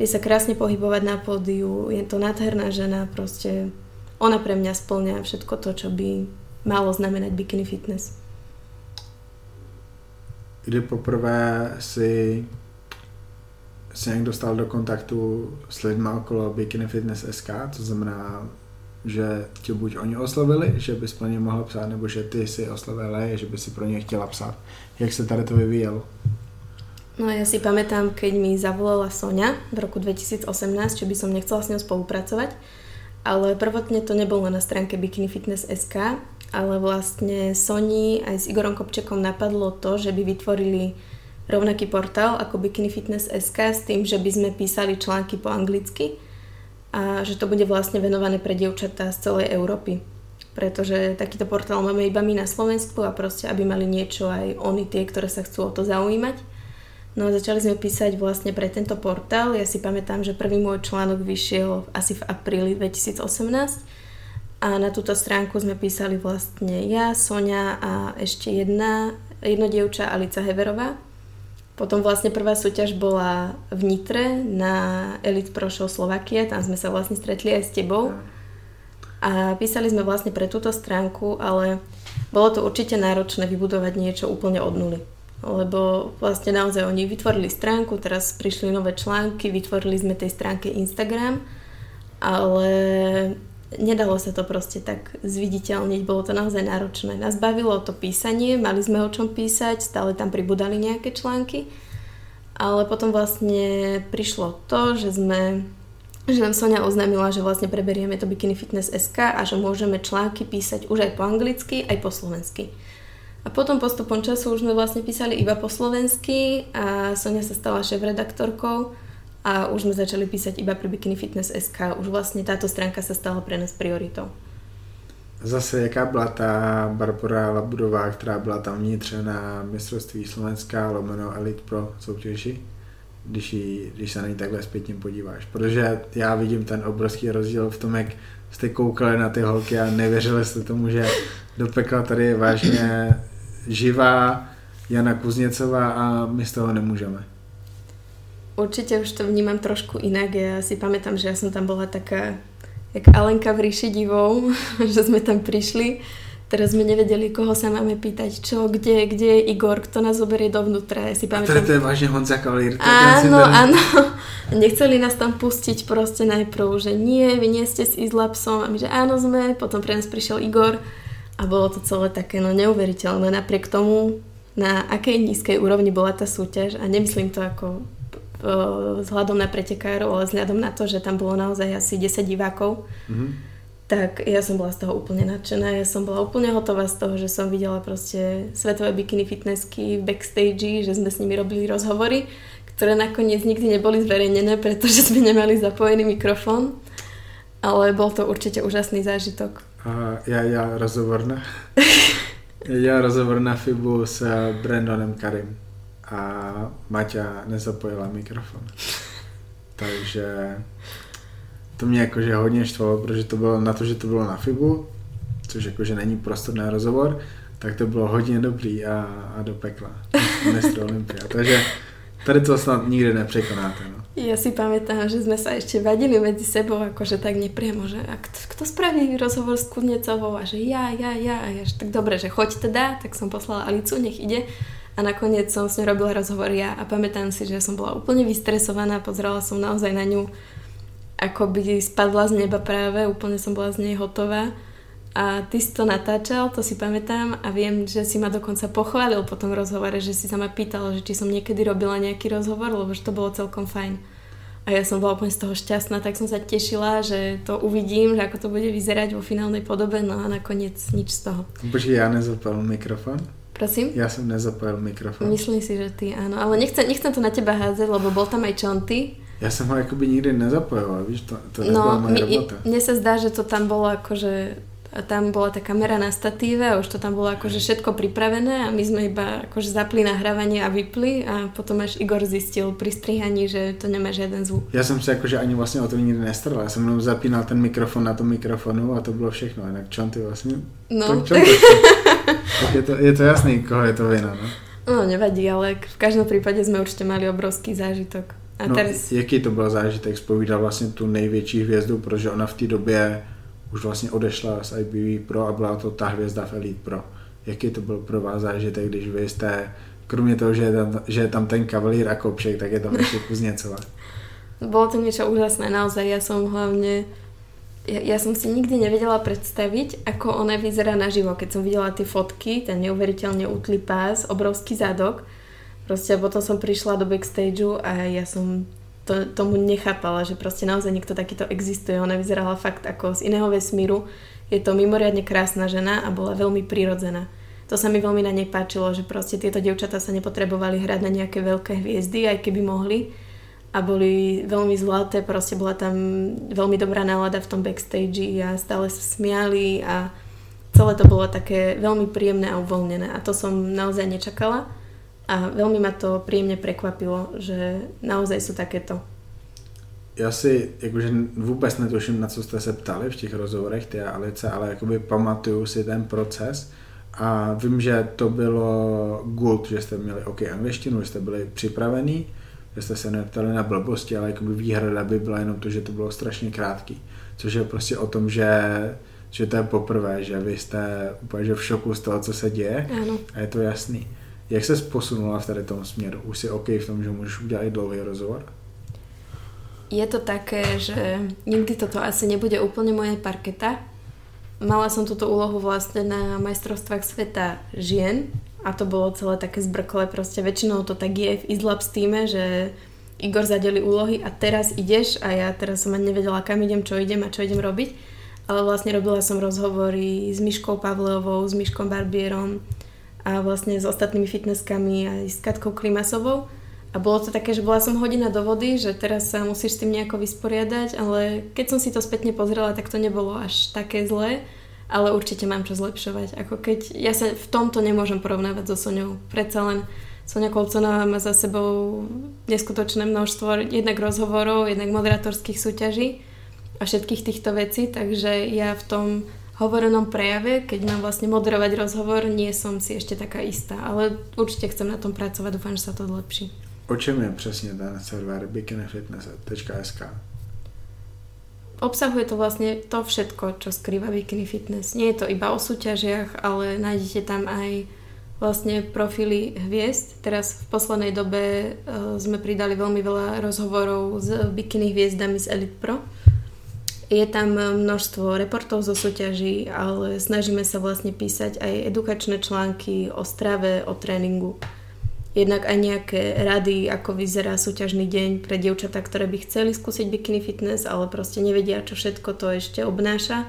Vie sa krásne pohybovať na pódiu, je to nádherná žena, proste ona pre mňa spĺňa všetko to, čo by malo znamenať bikini fitness. Kdy poprvé si sa niekto dostal do kontaktu s lidmi okolo bikini fitness es ká, to znamená, že tě buď oni oslovili, že bys pro ně mohla psát, nebo že ty si oslovila je, že by si pro ně chtěla psát. Jak se tady to vyvíjelo? No ja si pamätám, keď mi zavolala Soňa v roku dvetisíc osemnásť, že by som nechcela s ňou spolupracovať, ale prvotne to nebolo na stránke Bikini Fitness es ká, ale vlastne Soni aj s Igorom Kopčekom napadlo to, že by vytvorili rovnaký portál ako Bikini Fitness es ká s tým, že by sme písali články po anglicky, a že to bude vlastne venované pre dievčatá z celej Európy. Pretože takýto portál máme iba my na Slovensku a proste, aby mali niečo aj oni tie, ktoré sa chcú o to zaujímať. No a začali sme písať vlastne pre tento portál. Ja si pamätám, že prvý môj článok vyšiel asi v apríli dvetisíc osemnásť A na túto stránku sme písali vlastne ja, Soňa a ešte jedna, jedna dievča, Alica Heverová. Potom vlastne prvá súťaž bola v Nitre na Elite Pro Show Slovakia, tam sme sa vlastne stretli aj s tebou. A písali sme vlastne pre túto stránku, ale bolo to určite náročné vybudovať niečo úplne od nuly. Lebo vlastne naozaj oni vytvorili stránku, teraz prišli nové články, vytvorili sme tej stránke Instagram, ale nedalo sa to proste tak zviditeľniť, bolo to naozaj náročné. Nás bavilo to písanie, mali sme o čom písať, stále tam pribudali nejaké články, ale potom vlastne prišlo to, že sme, že nám Soňa oznámila, že vlastne preberieme to Bikini Fitness es ká a že môžeme články písať už aj po anglicky, aj po slovensky. A potom postupom času už sme vlastne písali iba po slovensky a Soňa sa stala šéfredaktorkou a už sme začali písať iba pri Bikini Fitness es ká. Už vlastne táto stránka sa stala pre nás prioritou. Zase, jaká byla ta Barbora Labudová, která byla tam vnitře na mistrovství Slovenska lomeno Elite Pro soutěži, když, jí, když se na ní takhle zpětně podíváš? Protože já vidím ten obrovský rozdíl v tom, jak jste koukali na ty holky a nevěřili jste tomu, že do pekla tady je vážně živá Jana Kuznecová a my z toho nemůžeme. Určite už to vnímam trošku inak. Ja si pamätám, že ja som tam bola taká jak Alenka v ríši divou, že sme tam prišli. Teraz sme nevedeli, koho sa máme pýtať, čo, kde, kde je Igor, kto nás zoberie dovnútra. Ja si pamätám, a to je vážne Honza Kavalír. Áno, áno. Nechceli nás tam pustiť proste najprv, že nie, vy nie ste s Eastlabsom. A my, že áno sme. Potom pre nás prišiel Igor a bolo to celé také no neuveriteľné. Napriek tomu, na akej nízkej úrovni bola tá súťaž a nemyslím to ako vzhľadom na pretekárov, ale vzhľadom na to, že tam bolo naozaj asi desať divákov, mm-hmm. tak ja som bola z toho úplne nadšená. Ja som bola úplne hotová z toho, že som videla proste svetové bikini fitnessky v backstage, že sme s nimi robili rozhovory, ktoré nakoniec nikdy neboli zverejnené, pretože sme nemali zapojený mikrofón. Ale bol to určite úžasný zážitok. Uh, ja, ja rozhovor na ja rozhovor na Fibu s Brandonem Karem. A Maťa nezapojila mikrofon. Takže to mě jakože hodně štvalo, protože to bylo na to, že to bylo na Fibu, což jakože není prostor na rozhovor, tak to bylo hodně dobrý a, a do pekla. Mistr Olympia. Takže tady to snad nikdy nepřekonáte. No. Já si pamätám, že jsme se ještě vadili mezi sebou, jakože tak nepriamo, že a kto, kto spraví rozhovor s Kuznecovou a že já, já, já. A já, že tak dobré, že choď teda, tak jsem poslala Alicu, nech ide. A nakoniec som s ňou robila rozhovor ja a pamätám si, že som bola úplne vystresovaná, pozerala som naozaj na ňu, ako by spadla z neba práve, úplne som bola z nej hotová. A ty si to natáčal, to si pamätám a viem, že si ma dokonca pochválil po tom rozhovore, že si sa ma pýtal, že či som niekedy robila nejaký rozhovor, lebo že to bolo celkom fajn. A ja som bola úplne z toho šťastná, tak som sa tešila, že to uvidím, že ako to bude vyzerať vo finálnej podobe, no a nakoniec nič z toho. Bože, ja nezapalil mikrofón. Prosím? Ja som nezapojil mikrofón. Myslím si, že ty áno, ale nechcem, nechcem to na teba házať, lebo bol tam aj Čonti. Ja som ho akoby nikdy nezapojoval, víš, to, to nebola no, moja robota. No, mne sa zdá, že to tam bolo akože, tam bola tá kamera na statíve, už to tam bolo akože všetko pripravené a my sme iba akože zapli nahrávanie a vypli a potom až Igor zistil pri strihaní, že to nemá žiaden zvuk. Ja som sa akože ani vlastne o to nikdy nestaral, ja som len zapínal ten mikrofon na tom mikrofonu a to bolo všechno, inak Čonti vlastne, no. to Čonti. Tak je to, je to jasný, koho je to vina, no? No, nevadí, ale v každom prípade sme určite mali obrovský zážitok. A no, teraz... jaký to byl zážitek? Spovídal vlastně tu největší hvězdu, protože ona v té době už vlastně odešla z í bé vé Pro a byla to ta hvězda v Elite Pro. Jaký to byl pro vás zážitek, když vy jste, kromě toho, že je tam, že je tam ten Kavalír a Kopček, tak je tam ještě Kuznecová. Bolo to niečo úžasné, naozaj. Ja som hlavne... Ja, ja som si nikdy nevedela predstaviť, ako ona vyzerá naživo. Keď som videla tie fotky, ten neuveriteľne útlý pás, obrovský zadok. Proste potom som prišla do backstageu a ja som to, tomu nechápala, že proste naozaj niekto takýto existuje. Ona vyzerala fakt ako z iného vesmíru. Je to mimoriadne krásna žena a bola veľmi prirodzená. To sa mi veľmi na nej páčilo, že proste tieto dievčatá sa nepotrebovali hrať na nejaké veľké hviezdy, aj keby mohli. A boli veľmi zlaté, proste bola tam veľmi dobrá nálada v tom backstage a stále sa smiali a celé to bolo také veľmi príjemné a uvoľnené a to som naozaj nečakala a veľmi ma to príjemne prekvapilo, že naozaj sú takéto. já si jakože vůbec netuším, na co jste se ptali v těch rozhovorech, ty a Alice, ale jakoby pamatuju si ten proces a vím, že to bylo good, že jste měli OK angličtinu, že jste byli připravený, že jste se neptali na blbosti, ale jakoby výhrada by byla jenom to, že to bylo strašně krátký, což je prostě o tom, že že to je poprvé, že vy jste úplně že v šoku z toho, co se děje. Ano. A je to jasný. Jak ses posunula v tady tom směru? Už jsi OK v tom, že můžeš udělat i dlouhý rozhovor? Je to také, že nikdy toto asi nebude úplně moje parketa. Mala som túto úlohu vlastne na majstrovstvách sveta žien a to bolo celé také zbrklé. Proste väčšinou to tak je v Eastlabs týme, že Igor zadeli úlohy a teraz ideš a ja teraz som ani nevedela, kam idem, čo idem a čo idem robiť. Ale vlastne robila som rozhovory s Miškou Pavlovou, s Miškom Barbierom a vlastne s ostatnými fitnesskami a s Katkou Klimasovou. A bolo to také, že bola som hodina do vody, že teraz sa musíš s tým nejako vysporiadať, ale keď som si to spätne pozrela, tak to nebolo až také zlé, ale určite mám čo zlepšovať. Ako keď ja sa v tomto nemôžem porovnávať so Soňou. Predsa len Soňa Kolcunová má za sebou neskutočné množstvo jednak rozhovorov, jednak moderátorských súťaží a všetkých týchto vecí, takže ja v tom hovorenom prejave, keď mám vlastne moderovať rozhovor, nie som si ešte taká istá, ale určite chcem na tom pracovať, dúfam, že sa to zlepší. O čem je přesně ten server bikini fitness tečka es ká? Obsahuje to vlastne to všetko, čo skrýva Bikini Fitness. Nie je to iba o súťažiach, ale nájdete tam aj vlastne profily hviezd. Teraz v poslednej dobe sme pridali veľmi veľa rozhovorov s bikini hviezdami z Elite Pro. Je tam množstvo reportov zo súťaží, ale snažíme sa vlastne písať aj edukačné články o strave, o tréningu. Jednak aj nejaké rady, ako vyzerá súťažný deň pre dievčatá, ktoré by chceli skúsiť bikini fitness, ale proste nevedia, čo všetko to ešte obnáša.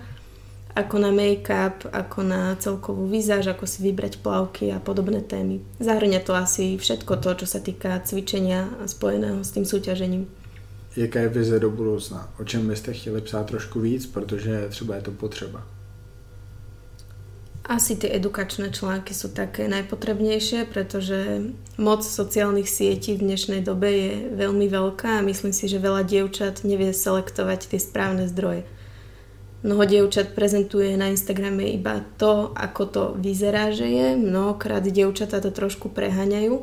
Ako na make-up, ako na celkovú výzáž, ako si vybrať plavky a podobné témy. Zahrňa to asi všetko to, čo sa týka cvičenia a spojeného s tým súťažením. Jaká je vize do budúcna? O čem byste chtěli psát trošku víc, protože třeba je to potřeba? Asi tie edukačné články sú také najpotrebnejšie, pretože moc sociálnych sietí v dnešnej dobe je veľmi veľká a myslím si, že veľa dievčat nevie selektovať tie správne zdroje. Mnoho dievčat prezentuje na Instagrame iba to, ako to vyzerá, že je. Mnohokrát dievčatá to trošku preháňajú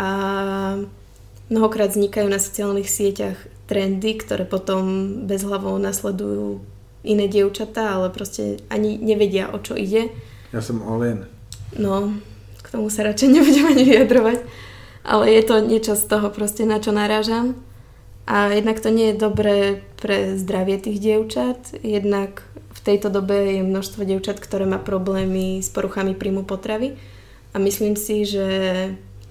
a mnohokrát vznikajú na sociálnych sieťach trendy, ktoré potom bezhlavou nasledujú iné dievčatá, ale proste ani nevedia, o čo ide. Ja som all-in. No, k tomu sa radšej nebudem ani vyjadrovať. Ale je to niečo z toho, proste, na čo narážam. A jednak to nie je dobré pre zdravie tých dievčat. Jednak v tejto dobe je množstvo dievčat, ktoré má problémy s poruchami príjmu potravy. A myslím si, že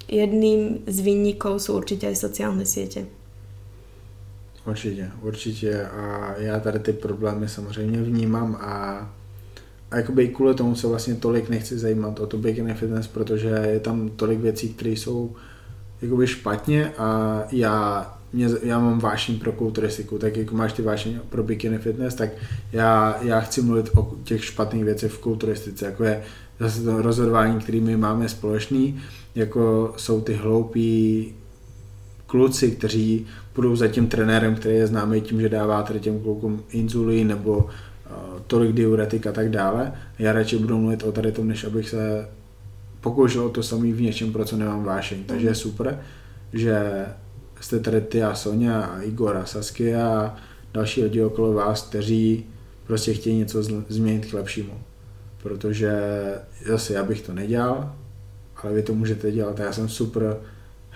jedným z vinníkov sú určite aj sociálne siete. Určitě, určitě a já tady ty problémy samozřejmě vnímám a, a jakoby i kvůli tomu se vlastně tolik nechci zajímat o to bikini fitness, protože je tam tolik věcí, které jsou jakoby špatně a já, mě, já mám vášeň pro kulturistiku, tak jako máš ty vášeň pro bikini fitness, tak já, já chci mluvit o těch špatných věcech v kulturistice, jako je zase to rozhodování, které my máme společný, jako jsou ty hloupí kluci, kteří budou za tím trenérem, který je známý tím, že dává tady těm klukům inzulín nebo uh, tolik diuretik a tak dále. Já radši budu mluvit o tady tom, než abych se pokoušel o to samý v něčem, pro co nemám vášeň. Takže je super, že jste tady ty a Soňa a Igor a Saskia a další lidi okolo vás, kteří prostě chtějí něco zl- změnit k lepšímu. Protože zase já bych to nedělal, ale vy to můžete dělat a já jsem super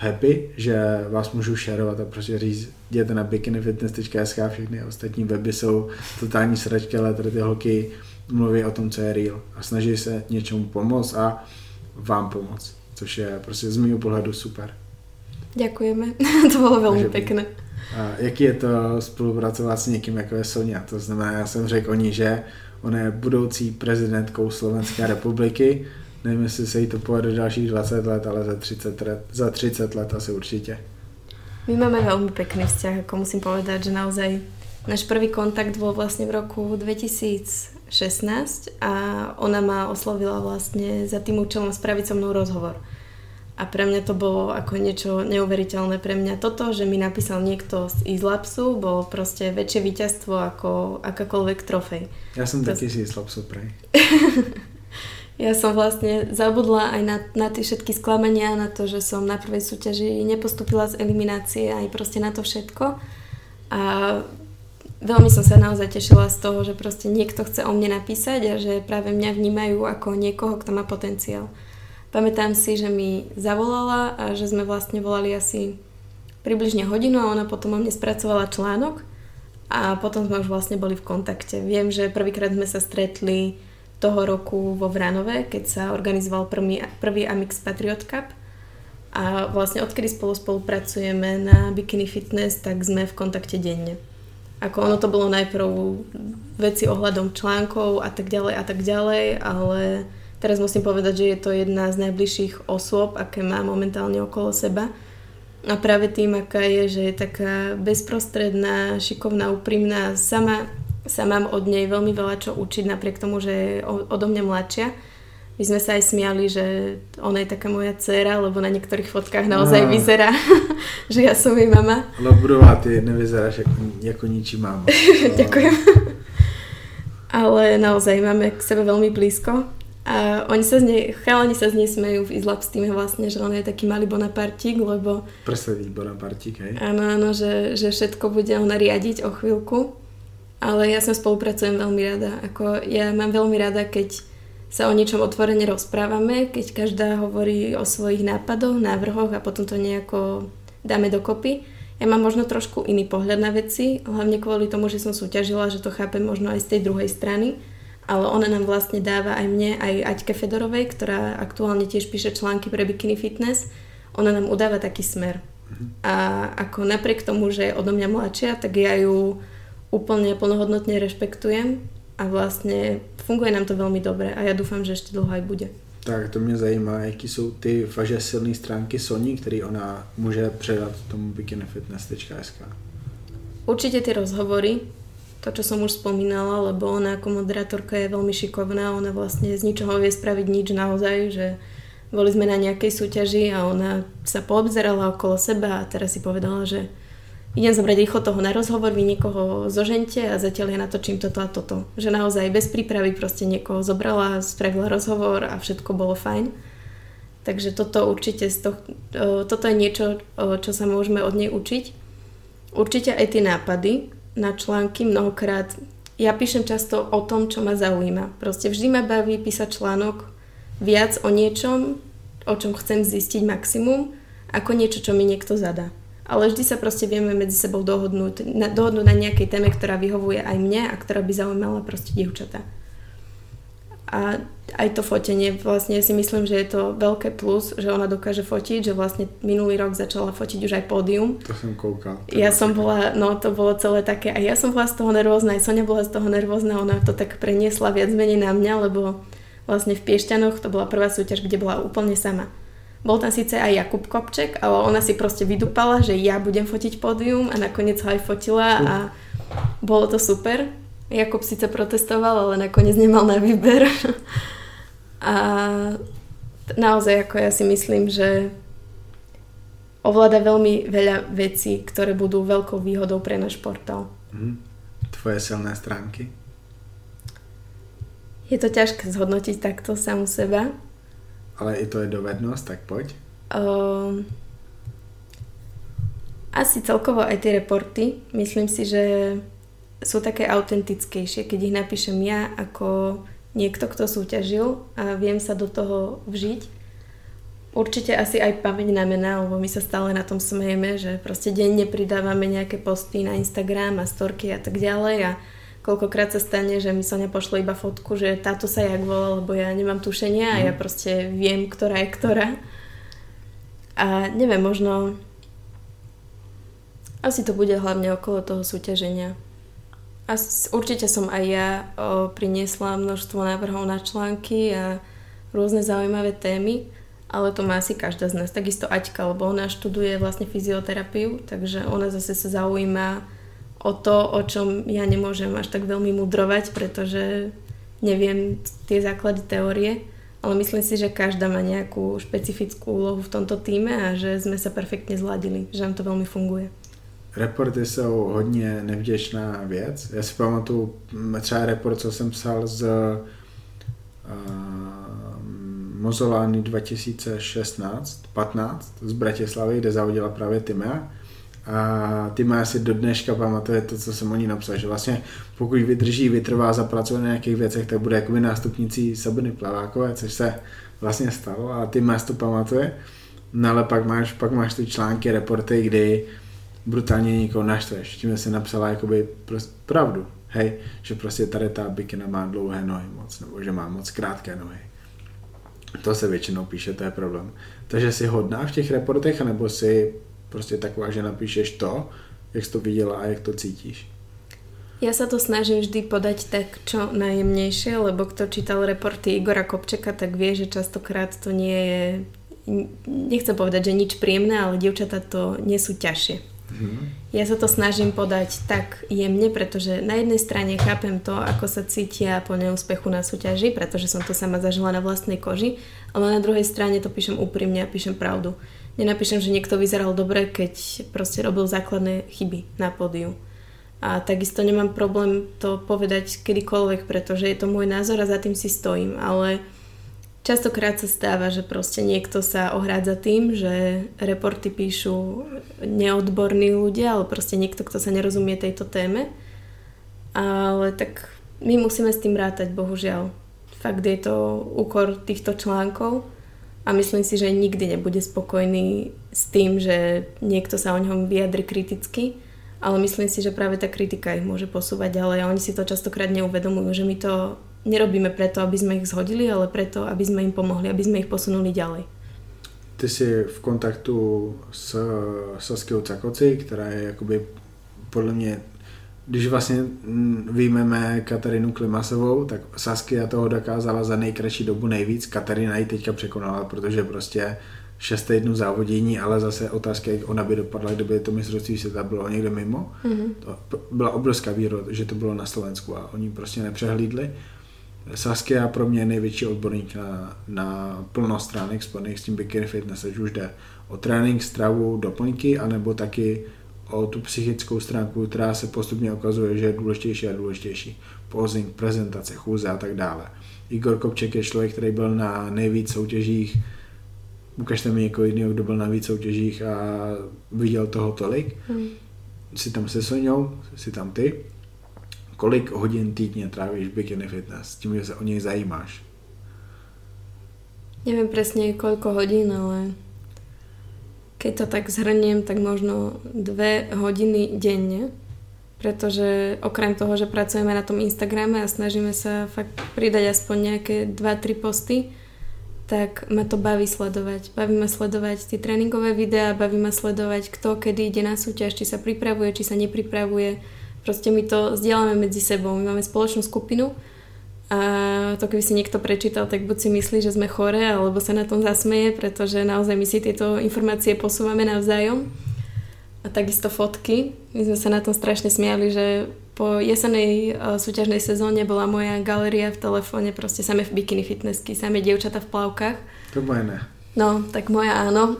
happy, že vás můžu šerovat a prostě říct, jděte na bikini fitness tečka es ká, všechny ostatní weby jsou totální sračky, ale tady ty holky mluví o tom, co je real a snaží se něčemu pomoct a vám pomoct, což je prostě z mýho pohledu super. Děkujeme, to bylo velmi pěkné. A jaký je to spolupracovat s někým, jako je Soňa? To znamená, já jsem řekl o ní, že ona je budoucí prezidentkou Slovenské republiky. Nevím, jestli se jí to povede dalších dvadsať let, ale za tridsať let, za tridsať let asi určite. My máme veľmi pekný vzťah, ako musím povedať, že naozaj náš prvý kontakt bol vlastne v roku dvetisíc šestnásť a ona ma oslovila vlastne za tým účelom spraviť so mnou rozhovor. A pre mňa to bolo ako niečo neuveriteľné. Pre mňa toto, že mi napísal niekto z Eastlabsu, bolo proste väčšie víťazstvo ako akákoľvek trofej. Ja som to... taký z Eastlabsu, prej. Ja som vlastne zabudla aj na, na tie všetky sklamania, na to, že som na prvej súťaži nepostúpila z eliminácie, aj proste na to všetko. A veľmi som sa naozaj tešila z toho, že proste niekto chce o mne napísať a že práve mňa vnímajú ako niekoho, kto má potenciál. Pamätám si, že mi zavolala a že sme vlastne volali asi približne hodinu a ona potom o mne spracovala článok a potom sme už vlastne boli v kontakte. Viem, že prvýkrát sme sa stretli toho roku vo Vranove, keď sa organizoval prvý, prvý Amix Patriot Cup a vlastne odkedy spolu spolupracujeme na Bikini Fitness, tak sme v kontakte denne. Ako ono to bolo najprv veci ohľadom článkov a tak ďalej a tak ďalej, ale... Teraz musím povedať, že je to jedna z najbližších osôb, aké má momentálne okolo seba. A práve tým, aká je, že je taká bezprostredná, šikovná, úprimná. Sama, sama mám od nej veľmi veľa čo učiť, napriek tomu, že je odo mňa mladšia. My sme sa aj smiali, že ona je taká moja dcéra, lebo na niektorých fotkách naozaj no. vyzerá, že ja som jej mama. Labudová, ty nevyzeráš ako, ako ničí máma. Ďakujem. Ale naozaj máme k sebe veľmi blízko. A oni sa z nej, chalani sa z nej smejú v Eastlabs týme vlastne, že on je taký malý Bonapartík, lebo... Presadiť Bonapartík, hej? Áno, áno, že, že všetko bude ona riadiť o chvíľku, ale ja sa spolupracujem veľmi rada. Ako ja mám veľmi rada, keď sa o niečom otvorene rozprávame, keď každá hovorí o svojich nápadoch, návrhoch a potom to nejako dáme dokopy. Ja mám možno trošku iný pohľad na veci, hlavne kvôli tomu, že som súťažila, že to chápem možno aj z tej druhej strany. Ale ona nám vlastne dáva aj mne, aj Aťke Fedorovej, ktorá aktuálne tiež píše články pre Bikini Fitness. Ona nám udáva taký smer. A ako napriek tomu, že je odo mňa mladšia, tak ja ju úplne plnohodnotne rešpektujem a vlastne funguje nám to veľmi dobre a ja dúfam, že ešte dlho aj bude. Tak to mě zajímá, jaký jsou ty vaše silné stránky Soni, který ona může předat tomu bikini fitness tečka es ká. Určite tie rozhovory, to, čo som už spomínala, lebo ona ako moderátorka je veľmi šikovná, ona vlastne z ničoho vie spraviť nič naozaj, že boli sme na nejakej súťaži a ona sa poobzerala okolo seba a teraz si povedala, že idem zobrať rýchlo toho na rozhovor, vy niekoho zožente a zatiaľ ja natočím toto a toto. Že naozaj bez prípravy proste niekoho zobrala, spravila rozhovor a všetko bolo fajn. Takže toto určite z toho, toto je niečo, čo sa môžeme od nej učiť. Určite aj tie nápady na články mnohokrát. Ja píšem často o tom, čo ma zaujíma. Proste vždy ma baví písať článok viac o niečom, o čom chcem zistiť maximum, ako niečo, čo mi niekto zadá. Ale vždy sa proste vieme medzi sebou dohodnúť na, dohodnúť na nejakej téme, ktorá vyhovuje aj mne a ktorá by zaujímala proste dievčatá. A aj to fotenie, vlastne si myslím, že je to veľké plus, že ona dokáže fotiť, že vlastne minulý rok začala fotiť už aj pódium. To som koukal. Ja som bola, no to bolo celé také, a ja som bola z toho nervózna, aj Soňa bola z toho nervózna, ona to tak preniesla viac menej na mňa, lebo vlastne v Piešťanoch to bola prvá súťaž, kde bola úplne sama. Bol tam síce aj Jakub Kopček, ale ona si proste vydupala, že ja budem fotiť pódium a nakoniec ho aj fotila a bolo to super. Jakub síce protestoval, ale nakoniec nemal na výber. A naozaj, ako ja si myslím, že ovláda veľmi veľa vecí, ktoré budú veľkou výhodou pre náš portál. Tvoje silné stránky? Je to ťažké zhodnotiť takto samu seba. Ale i to je dovednosť, tak poď. Uh, asi celkovo aj tie reporty. Myslím si, že sú také autentickejšie, keď ich napíšem ja ako niekto, kto súťažil a viem sa do toho vžiť. Určite asi aj pamäť na mená, lebo my sa stále na tom smejeme, že proste denne pridávame nejaké posty na Instagram a storky a tak ďalej a koľkokrát sa stane, že mi Soňa pošle iba fotku, že táto sa jak volá, lebo ja nemám tušenia a ja proste viem, ktorá je ktorá. A neviem, možno asi to bude hlavne okolo toho súťaženia. A určite som aj ja o, priniesla množstvo návrhov na články a rôzne zaujímavé témy, ale to má asi každá z nás. Takisto Aťka, lebo ona študuje vlastne fyzioterapiu, takže ona zase sa zaujíma o to, o čom ja nemôžem až tak veľmi mudrovať, pretože neviem tie základy teórie, ale myslím si, že každá má nejakú špecifickú úlohu v tomto týme a že sme sa perfektne zladili, že nám to veľmi funguje. Reporty jsou hodně nevděčná věc. Já si pamatuju třeba report, co jsem psal z uh, Mozolány dva tisíce šestnáct patnáct z Bratislavy, kde závodila právě Tímea. A Tímea si do dneška pamatuje to, co jsem o ní napsal, že vlastně pokud vydrží, vytrvá, zapracuje na nějakých věcech, tak bude jakoby nástupnicí Sabiny Plevákové, což se vlastně stalo a Tímea si to pamatuje. No ale pak máš, pak máš ty články, reporty, kdy brutálně někoho naštveš, tím se napsala jakoby prost, pravdu, hej, že prostě tady ta bikina má dlouhé nohy moc, nebo že má moc krátké nohy. To se většinou píše, to je problém. Takže si hodná v těch reportech, anebo si prostě taková, že napíšeš to, jak jsi to viděla a jak to cítíš? Ja sa to snažím vždy podať tak čo najjemnejšie, lebo kto čítal reporty Igora Kopčeka, tak vie, že častokrát to nie je, nechcem povedať, že nič príjemné, ale dievčatá to nesú ťažšie. Ja sa to snažím podať tak jemne, pretože na jednej strane chápem to, ako sa cítia po neúspechu na súťaži, pretože som to sama zažila na vlastnej koži, ale na druhej strane to píšem úprimne a píšem pravdu. Nenapíšem, že niekto vyzeral dobre, keď proste robil základné chyby na pódiu. A takisto nemám problém to povedať kedykoľvek, pretože je to môj názor a za tým si stojím, ale častokrát sa stáva, že proste niekto sa ohrádza tým, že reporty píšu neodborní ľudia, ale proste niekto, kto sa nerozumie tejto téme. Ale tak my musíme s tým rátať, bohužiaľ. Fakt je to úkor týchto článkov a myslím si, že nikdy nebude spokojný s tým, že niekto sa o ňom vyjadri kriticky, ale myslím si, že práve tá kritika ich môže posúvať ďalej a oni si to častokrát neuvedomujú, že my to nerobíme preto, aby sme ich zhodili, ale preto, aby sme im pomohli, aby sme ich posunuli ďalej. Ty si v kontaktu s Saskiou Cakoci, která je jakoby podle mě, když vlastně vyjmeme Kateřinu Klimasovou, tak Saskia toho dokázala za nejkratší dobu nejvíc. Kateřina ji teďka překonala, protože prostě šest týdnů závodění, ale zase otázka, jak ona by dopadla, kdyby to mistrovství světa bylo někde mimo. Mm-hmm. To byla obrovská víra, že to bylo na Slovensku a oni prostě nepřehlídli. Saskia pro mě je největší odborník na, na plnost stránek spojených s tím bikini fitness, ať už jde o trénink, stravu, doplňky, anebo taky o tu psychickou stránku, která se postupně ukazuje, že je důležitější a důležitější. Posing, prezentace, chůze a tak dále. Igor Kopček je člověk, který byl na nejvíc soutěžích. Ukažte mi někoho jiného, kdo byl na víc soutěžích a viděl toho tolik. Hmm. Jsi tam se Soňou, jsi tam ty. Kolik hodin týdně trávíš bikini fitness, tím, že se o něj zajímáš? Neviem presne, koľko hodín, ale keď to tak zhrniem, tak možno dve hodiny denne, pretože okrem toho, že pracujeme na tom Instagrame a snažíme sa fakt pridať aspoň nejaké dva tri posty, tak ma to baví sledovať. Baví ma sledovať tie tréningové videá, baví ma sledovať, kto kedy ide na súťaž, či sa pripravuje, či sa nepripravuje. Proste my to zdieľame medzi sebou, my máme spoločnú skupinu a to keby si niekto prečítal, tak buď si myslí, že sme chore, alebo sa na tom zasmeje, pretože naozaj my si tieto informácie posúvame navzájom. A takisto fotky. My sme sa na tom strašne smiali, že po jesenej súťažnej sezóne bola moja galéria v telefóne, proste same v bikini fitnessky, same dievčatá v plavkách. To moje ne. No, tak moja áno.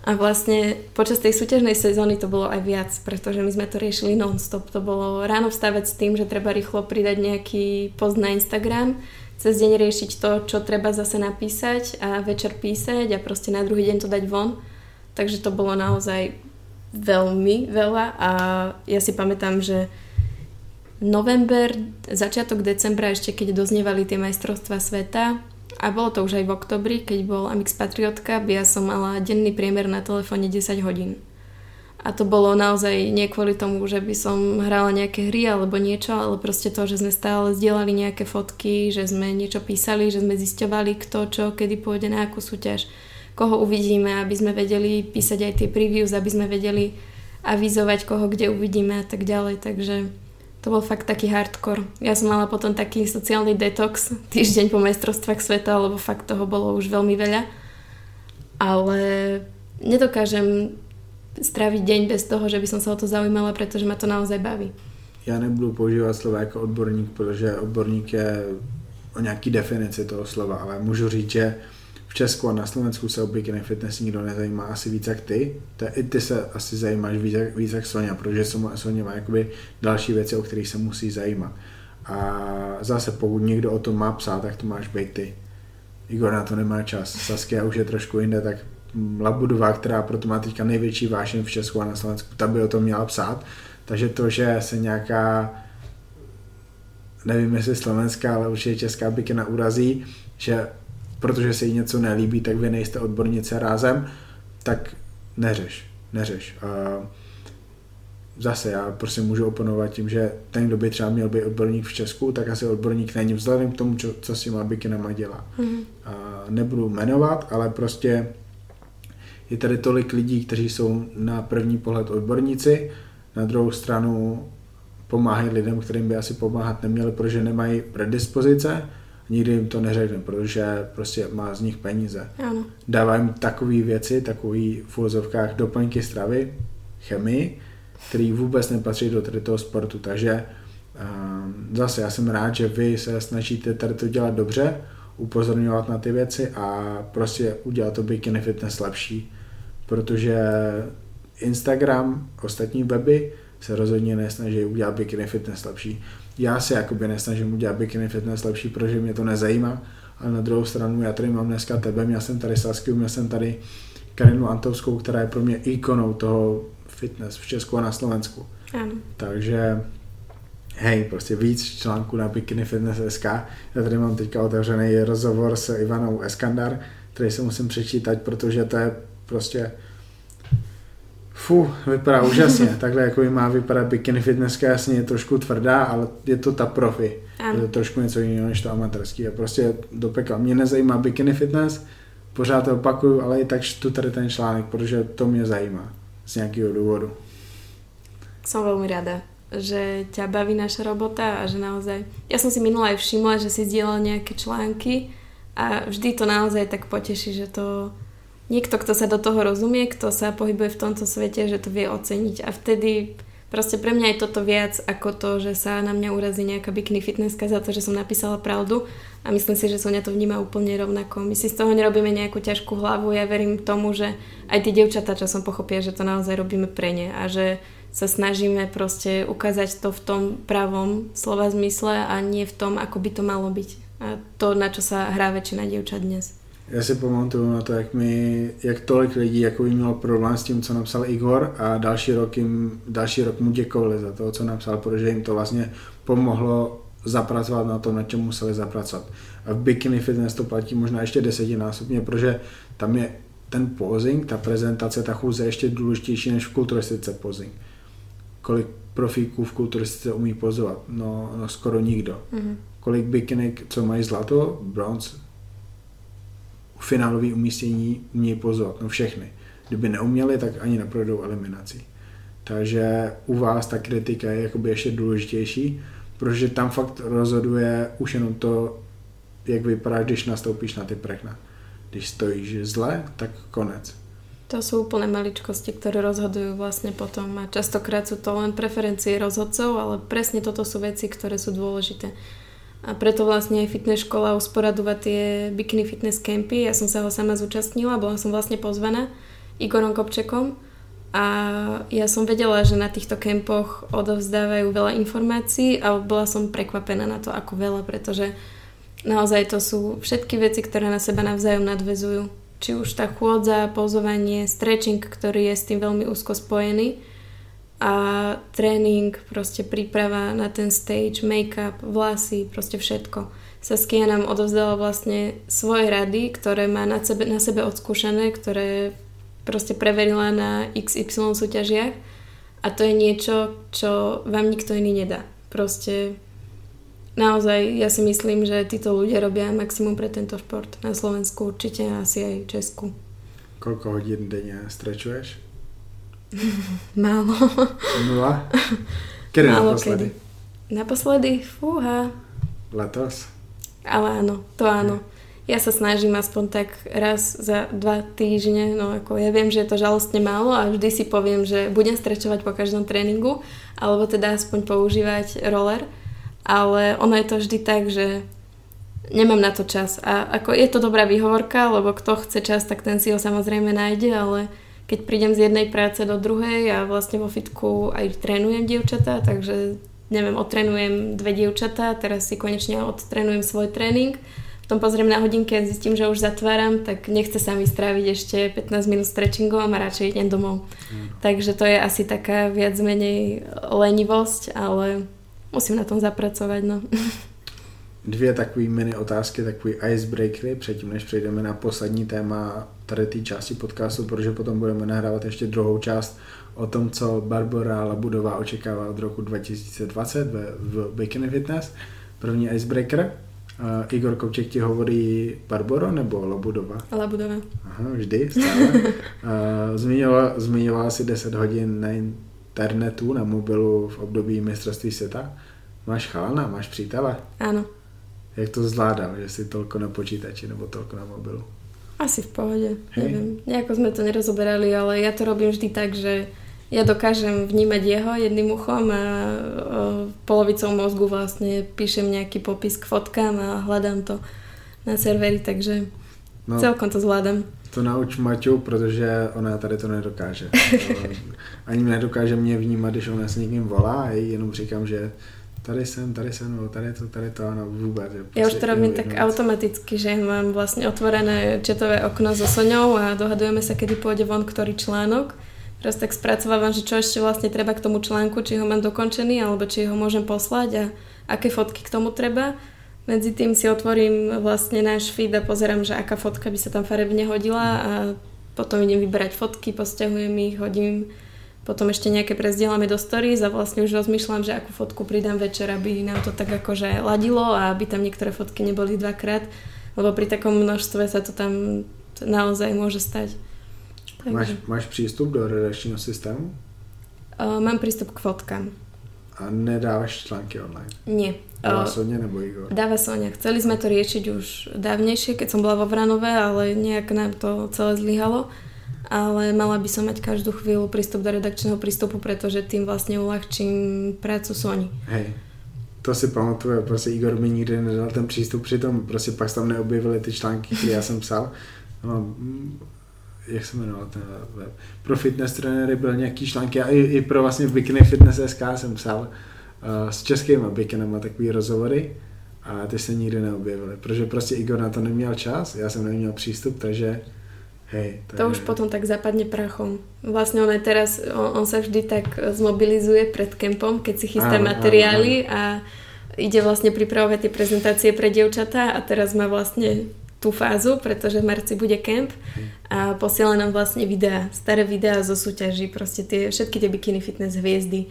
A vlastne počas tej súťažnej sezóny to bolo aj viac, pretože my sme to riešili non-stop. To bolo ráno vstávať s tým, že treba rýchlo pridať nejaký post na Instagram, cez deň riešiť to, čo treba zase napísať a večer písať a proste na druhý deň to dať von. Takže to bolo naozaj veľmi veľa a ja si pamätám, že november, začiatok decembra, ešte keď doznievali tie majstrovstvá sveta, a bolo to už aj v oktobri, keď bol Amix Patriotka, by ja som mala denný priemer na telefóne desať hodín. A to bolo naozaj nie kvôli tomu, že by som hrala nejaké hry alebo niečo, ale proste to, že sme stále zdieľali nejaké fotky, že sme niečo písali, že sme zisťovali kto, čo, kedy pôjde na akú súťaž, koho uvidíme, aby sme vedeli písať aj tie previews, aby sme vedeli avizovať, koho kde uvidíme a tak ďalej, takže to bol fakt taký hardcore. Ja som mala potom taký sociálny detox týždeň po majstrovstvách sveta, lebo fakt toho bolo už veľmi veľa. Ale nedokážem stráviť deň bez toho, že by som sa o to zaujímala, pretože ma to naozaj baví. Ja nebudu používať slova ako odborník, pretože odborník je o nějaký definici toho slova, ale můžu říct, že v Česku a na Slovensku se o bikini fitness nikdo nezajímá asi víc jak ty. Te, I ty se asi zajímáš víc, víc jak Soňa, protože Soňa má jakoby další věci, o kterých se musí zajímat. A zase pokud někdo o tom má psát, tak to máš být ty. Igor na to nemá čas, Saskia už je trošku jinde, tak Labudová, která proto má teďka největší vášeň v Česku a na Slovensku, ta by o tom měla psát. Takže to, že se nějaká, nevím jestli slovenská, ale určitě česká bikina urazí, že protože se jí něco nelíbí, tak vy nejste odbornice rázem, tak neřeš, neřeš. Zase já prostě můžu oponovat tím, že ten, kdo by třeba měl být odborník v Česku, tak asi odborník není vzhledem k tomu, čo, co s těma bikinama dělá. Mm. Nebudu jmenovat, ale prostě je tady tolik lidí, kteří jsou na první pohled odborníci, na druhou stranu pomáhají lidem, kterým by asi pomáhat neměli, protože nemají predispozice, nikdy jim to neřekne, protože prostě má z nich peníze. Ano. Dávají jim takové věci, takový v úvozovkách doplňky stravy, chemii, který vůbec nepatří do tady toho sportu, takže um, zase já jsem rád, že vy se snažíte tady to dělat dobře, upozorňovat na ty věci a prostě udělat to bikini fitness lepší, protože Instagram, ostatní weby se rozhodně nesnaží udělat bikini fitness lepší. Já se jakoby nesnažím udělat bikini fitness lepší, protože mě to nezajímá, ale na druhou stranu já tady mám dneska tebe, měl jsem tady Saskiu, měl jsem tady Karinu Antovskou, která je pro mě ikonou toho fitness v Česku a na Slovensku. Ano. Takže hej, prostě víc článků na bikini fitness tečka es ká. Já tady mám teďka otevřený rozhovor s Ivanou Eskandar, který se musím přečítat, protože to je prostě fuh, vypadá úžasně. Takhle jako má vypadat bikini fitnesska, jasně je trošku tvrdá, ale je to ta profi. Ano. Je to trošku něco jiného než to amatérský. Je prostě do pekla. Mě nezajímá bikini fitness, pořád to opakuju, ale i tak čtu tady ten článek, protože to mě zajímá. Z nejakého dôvodu. Som veľmi rada, že ťa baví naša robota a že naozaj... Ja som si minula aj všimla, že si zdieľal nejaké články a vždy to naozaj tak poteší, že to... Niekto, kto sa do toho rozumie, kto sa pohybuje v tomto svete, že to vie oceniť. A vtedy proste pre mňa je toto viac ako to, že sa na mňa urazí nejaká bikini fitnesska za to, že som napísala pravdu a myslím si, že Soňa to vníma úplne rovnako. My si z toho nerobíme nejakú ťažkú hlavu. Ja verím tomu, že aj tí dievčatá časom pochopia, že to naozaj robíme pre ne a že sa snažíme proste ukázať to v tom pravom slova zmysle a nie v tom, ako by to malo byť. A to, na čo sa hrá väčšina dievčat dnes. Já si pamatuju na to, jak, mi, jak tolik lidí jako by mělo problém s tím, co napsal Igor a další rok, jim, další rok mu děkovali za to, co napsal, protože jim to vlastně pomohlo zapracovat na to, na čem museli zapracovat. A v bikini fitness to platí možná ještě desetinásobně, protože tam je ten posing, ta prezentace, ta chůze ještě důležitější než v kulturistice posing. Kolik profíků v kulturistice umí pozovat? No, no skoro nikdo. Mm-hmm. Kolik bikinik, co mají zlato, bronz, finálový umístění umějí pozvat, no všechny. Kdyby neuměli, tak ani neprojdou eliminací. Takže u vás ta kritika je jakoby ještě důležitější, protože tam fakt rozhoduje už jenom to, jak vypadáš, když nastoupíš na ty prachna. Když stojíš zle, tak konec. To jsou úplné maličkosti, které rozhodují vlastně potom a častokrát jsou to len preferencie rozhodcov, ale presne toto sú veci, ktoré sú dôležité. A preto vlastne aj fitness škola usporadúva tie bikini fitness campy. Ja som sa ho sama zúčastnila, bola som vlastne pozvaná Igorom Kopčekom a ja som vedela, že na týchto campoch odovzdávajú veľa informácií a bola som prekvapená na to, ako veľa, pretože naozaj to sú všetky veci, ktoré na seba navzájom nadväzujú. Či už tá chôdza, pozovanie, stretching, ktorý je s tým veľmi úzko spojený, a tréning, proste príprava na ten stage, make-up, vlasy, proste všetko. Saskia nám odovzdala vlastne svoje rady, ktoré má na sebe, na sebe odskúšané, ktoré proste preverila na iks ypsilon súťažiach a to je niečo, čo vám nikto iný nedá. Proste naozaj ja si myslím, že títo ľudia robia maximum pre tento šport na Slovensku, určite asi aj v Česku. Koľko hodín denne strečuješ? Málo. Nula? Kedy Málo naposledy? Kedy. Naposledy? Fúha. Letos? Ale áno, to áno. Ja sa snažím aspoň tak raz za dva týždne, no ako ja viem, že je to žalostne málo a vždy si poviem, že budem strečovať po každom tréningu, alebo teda aspoň používať roller, ale ono je to vždy tak, že nemám na to čas. A ako je to dobrá výhovorka, lebo kto chce čas, tak ten si ho samozrejme nájde, ale keď prídem z jednej práce do druhej, ja vlastne vo fitku aj trénujem dievčatá, takže neviem, otrénujem dve dievčatá, teraz si konečne odtrénujem svoj tréning, potom pozriem na hodinky a zistím, že už zatváram, tak nechce sa mi stráviť ešte pätnásť minút stretchingom a radšej idem domov. Mm. Takže to je asi taká viac menej lenivosť, ale musím na tom zapracovať, no. Dvě takové mini otázky, takový icebreakery, předtím než přejdeme na poslední téma tady té části podcastu, protože potom budeme nahrávat ještě druhou část o tom, co Barbora Labudová očekává od roku dva tisíce dvacet v Bikini Fitness. První icebreaker. Uh, Igor Kopček ti hovorí Barboro nebo Labudová? Labudová. Aha, vždy, stále. Uh, zmiňovala, zmiňovala si deset hodin na internetu, na mobilu v období mistrovství světa. Máš chalana, máš přítele? Ano. Jak to zvládal, že si toľko na počítači nebo toľko na mobilu? Asi v pohode, hej. Neviem. Nejako sme to nerozoberali, ale ja to robím vždy tak, že ja dokážem vnímať jeho jedným uchom a polovicou mozgu vlastne píšem nejaký popis k fotkám a hľadám to na serveri, takže no, celkom to zvládam. To nauč Maťu, protože ona tady to nedokáže. Ani nedokáže mě vnímat, když ona s někým volá, a jenom říkám, že tady jsem, tady jsem, tady to, tady to, ano, vůbec. Ja už to robím tak automaticky, že mám vlastne otvorené četové okno so Soňou a dohadujeme sa, kedy pôjde von ktorý článok. Teraz tak spracovávam, že čo ešte vlastne treba k tomu článku, či ho mám dokončený, alebo či ho môžem poslať a aké fotky k tomu treba. Medzi tým si otvorím vlastne náš feed a pozerám, že aká fotka by sa tam farebne hodila a potom idem vyberať fotky, postiahujem ich, hodím. Potom ešte nejaké prezdielame do stories a vlastne už rozmýšľam, že akú fotku pridám večer, aby nám to tak akože ladilo a aby tam niektoré fotky neboli dvakrát, lebo pri takom množstve sa to tam naozaj môže stať. Takže. Máš, máš prístup do redakčného systému? Uh, mám prístup k fotkám. A nedávaš články online? Nie. Dáva Soňa nebo Igor? Dáva Soňa. Chceli sme to riešiť už dávnejšie, keď som bola vo Vranove, ale nejak nám to celé zlyhalo. Ale mala by som mať každú chvíľu prístup do redakčného prístupu, pretože tým vlastne uľahčím prácu Soni. Hej, to si pamatuje, prostě Igor mi nikdy nedal ten přístup, přitom prostě pak tam neobjevily ty články, které já jsem psal. No, jak se jmenoval ten web? Pro fitness trenéry byl nějaký články a i, i pro vlastně Bikini Fitness S K jsem psal uh, s českýma bikinama takový rozhovory a ty se nikdy neobjevily, protože prostě Igor na to neměl čas, já jsem neměl přístup, takže hej, to už je potom tak zapadne prachom. Vlastne on aj teraz, on, on sa vždy tak zmobilizuje pred kempom, keď si chystá áno, materiály áno, áno. A ide vlastne pripravovať tie prezentácie pre dievčatá a teraz má vlastne tú fázu, pretože v marci bude kemp a posiela nám vlastne videá, staré videá zo súťaží, proste tie, všetky tie bikini fitness hviezdy,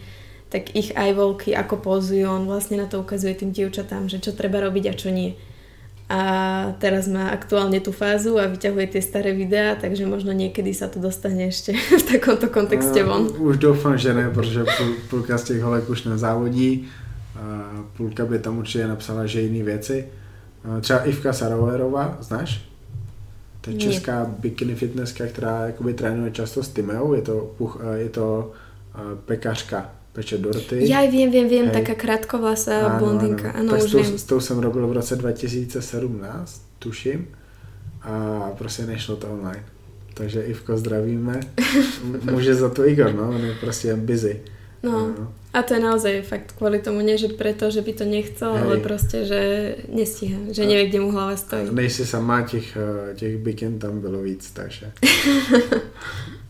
tak ich eye walky, ako pozujú, on vlastne na to ukazuje tým dievčatám, že čo treba robiť a čo nie. A teraz má aktuálne tú fázu a vyťahuje tie staré videá, takže možno niekedy sa to dostane ešte v takomto kontexte von. No, už doufám, že ne, protože půlka z těch holek už nezávodí. Půlka by tam určitě napsala, že jiné věci. Třeba Ivka Saroverová, znáš? Ta česká bikini fitnesska, která jakoby trénuje často s Tímeou, je to, je to pekařka. Peče dorty. Já vím, vím, vím, taká krátkovlasá blondinka. Ano, tak už s, tou, s tou jsem robil v roce dva tisíce sedmnáct, tuším, a prostě nešlo to online. Takže Ivko, zdravíme. Může za to Igor, no, on je prostě busy. No, no, a to je naozaj fakt kvůli tomu, ne že preto, že by to nechcel, hej, ale prostě, že nestíhá, že neví, kde mu hlava stojí. Nejsi sama, těch, těch bikin tam bylo víc, takže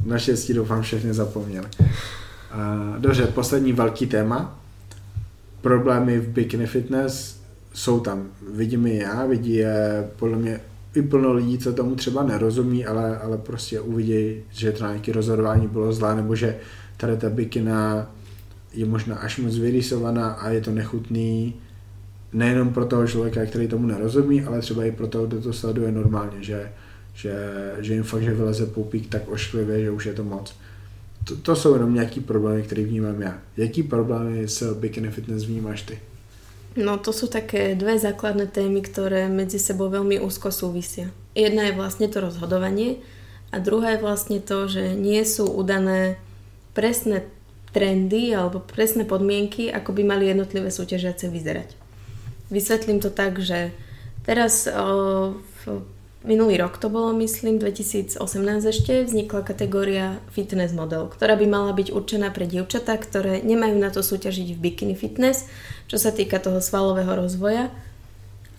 naštěstí doufám všechny zapomněli. Dobře, poslední velký téma. Problémy v bikini fitness jsou tam. Vidím je já, vidí je podle mě i plno lidí, co tomu třeba nerozumí, ale, ale prostě uvidí, že to na nějaké rozhodování bylo zlé, nebo že tady ta bikina je možná až moc vyrýsovaná a je to nechutný nejenom pro toho člověka, který tomu nerozumí, ale třeba i pro toho, kdo to sleduje normálně, že, že, že jim fakt, že vyleze pupík tak ošklivě, že už je to moc. To, to jsou jenom nějaký problémy, které vnímám já. Jaký problémy s bikini fitness vnímáš ty? No to sú také dve základné témy, ktoré medzi sebou veľmi úzko súvisia. Jedna je vlastne to rozhodovanie a druhá je vlastne to, že nie sú udané presné trendy alebo presné podmienky, ako by mali jednotlivé súťažiace vyzerať. Vysvetlím to tak, že Teraz uh, v minulý rok to bolo, myslím, dvetisícosemnásť ešte, vznikla kategória fitness model, ktorá by mala byť určená pre dievčatá, ktoré nemajú na to súťažiť v bikini fitness, čo sa týka toho svalového rozvoja.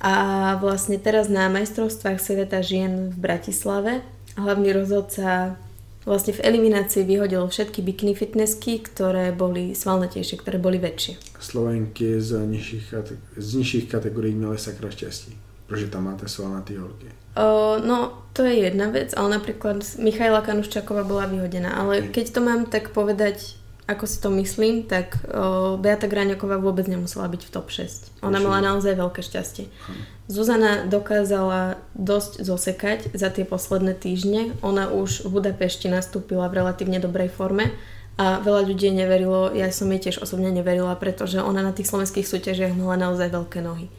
A vlastne teraz na majstrovstvách sveta žien v Bratislave hlavný rozhodca vlastne v eliminácii vyhodil všetky bikini fitnessky, ktoré boli svalnatejšie, ktoré boli väčšie. Slovenky z nižších, z nižších kategórií mali sakra šťastie, pretože tam máte svalnaté holky. O, no, to je jedna vec, ale napríklad Michaela Kanuščáková bola vyhodená, ale keď to mám tak povedať, ako si to myslím, tak o, Beata Gráňoková vôbec nemusela byť v top šesť. Ona mala naozaj veľké šťastie. Aha. Zuzana dokázala dosť zosekať za tie posledné týždne. Ona už v Budapešti nastúpila v relatívne dobrej forme a veľa ľudí neverilo, ja som jej tiež osobne neverila, pretože ona na tých slovenských súťažiach mala naozaj veľké nohy.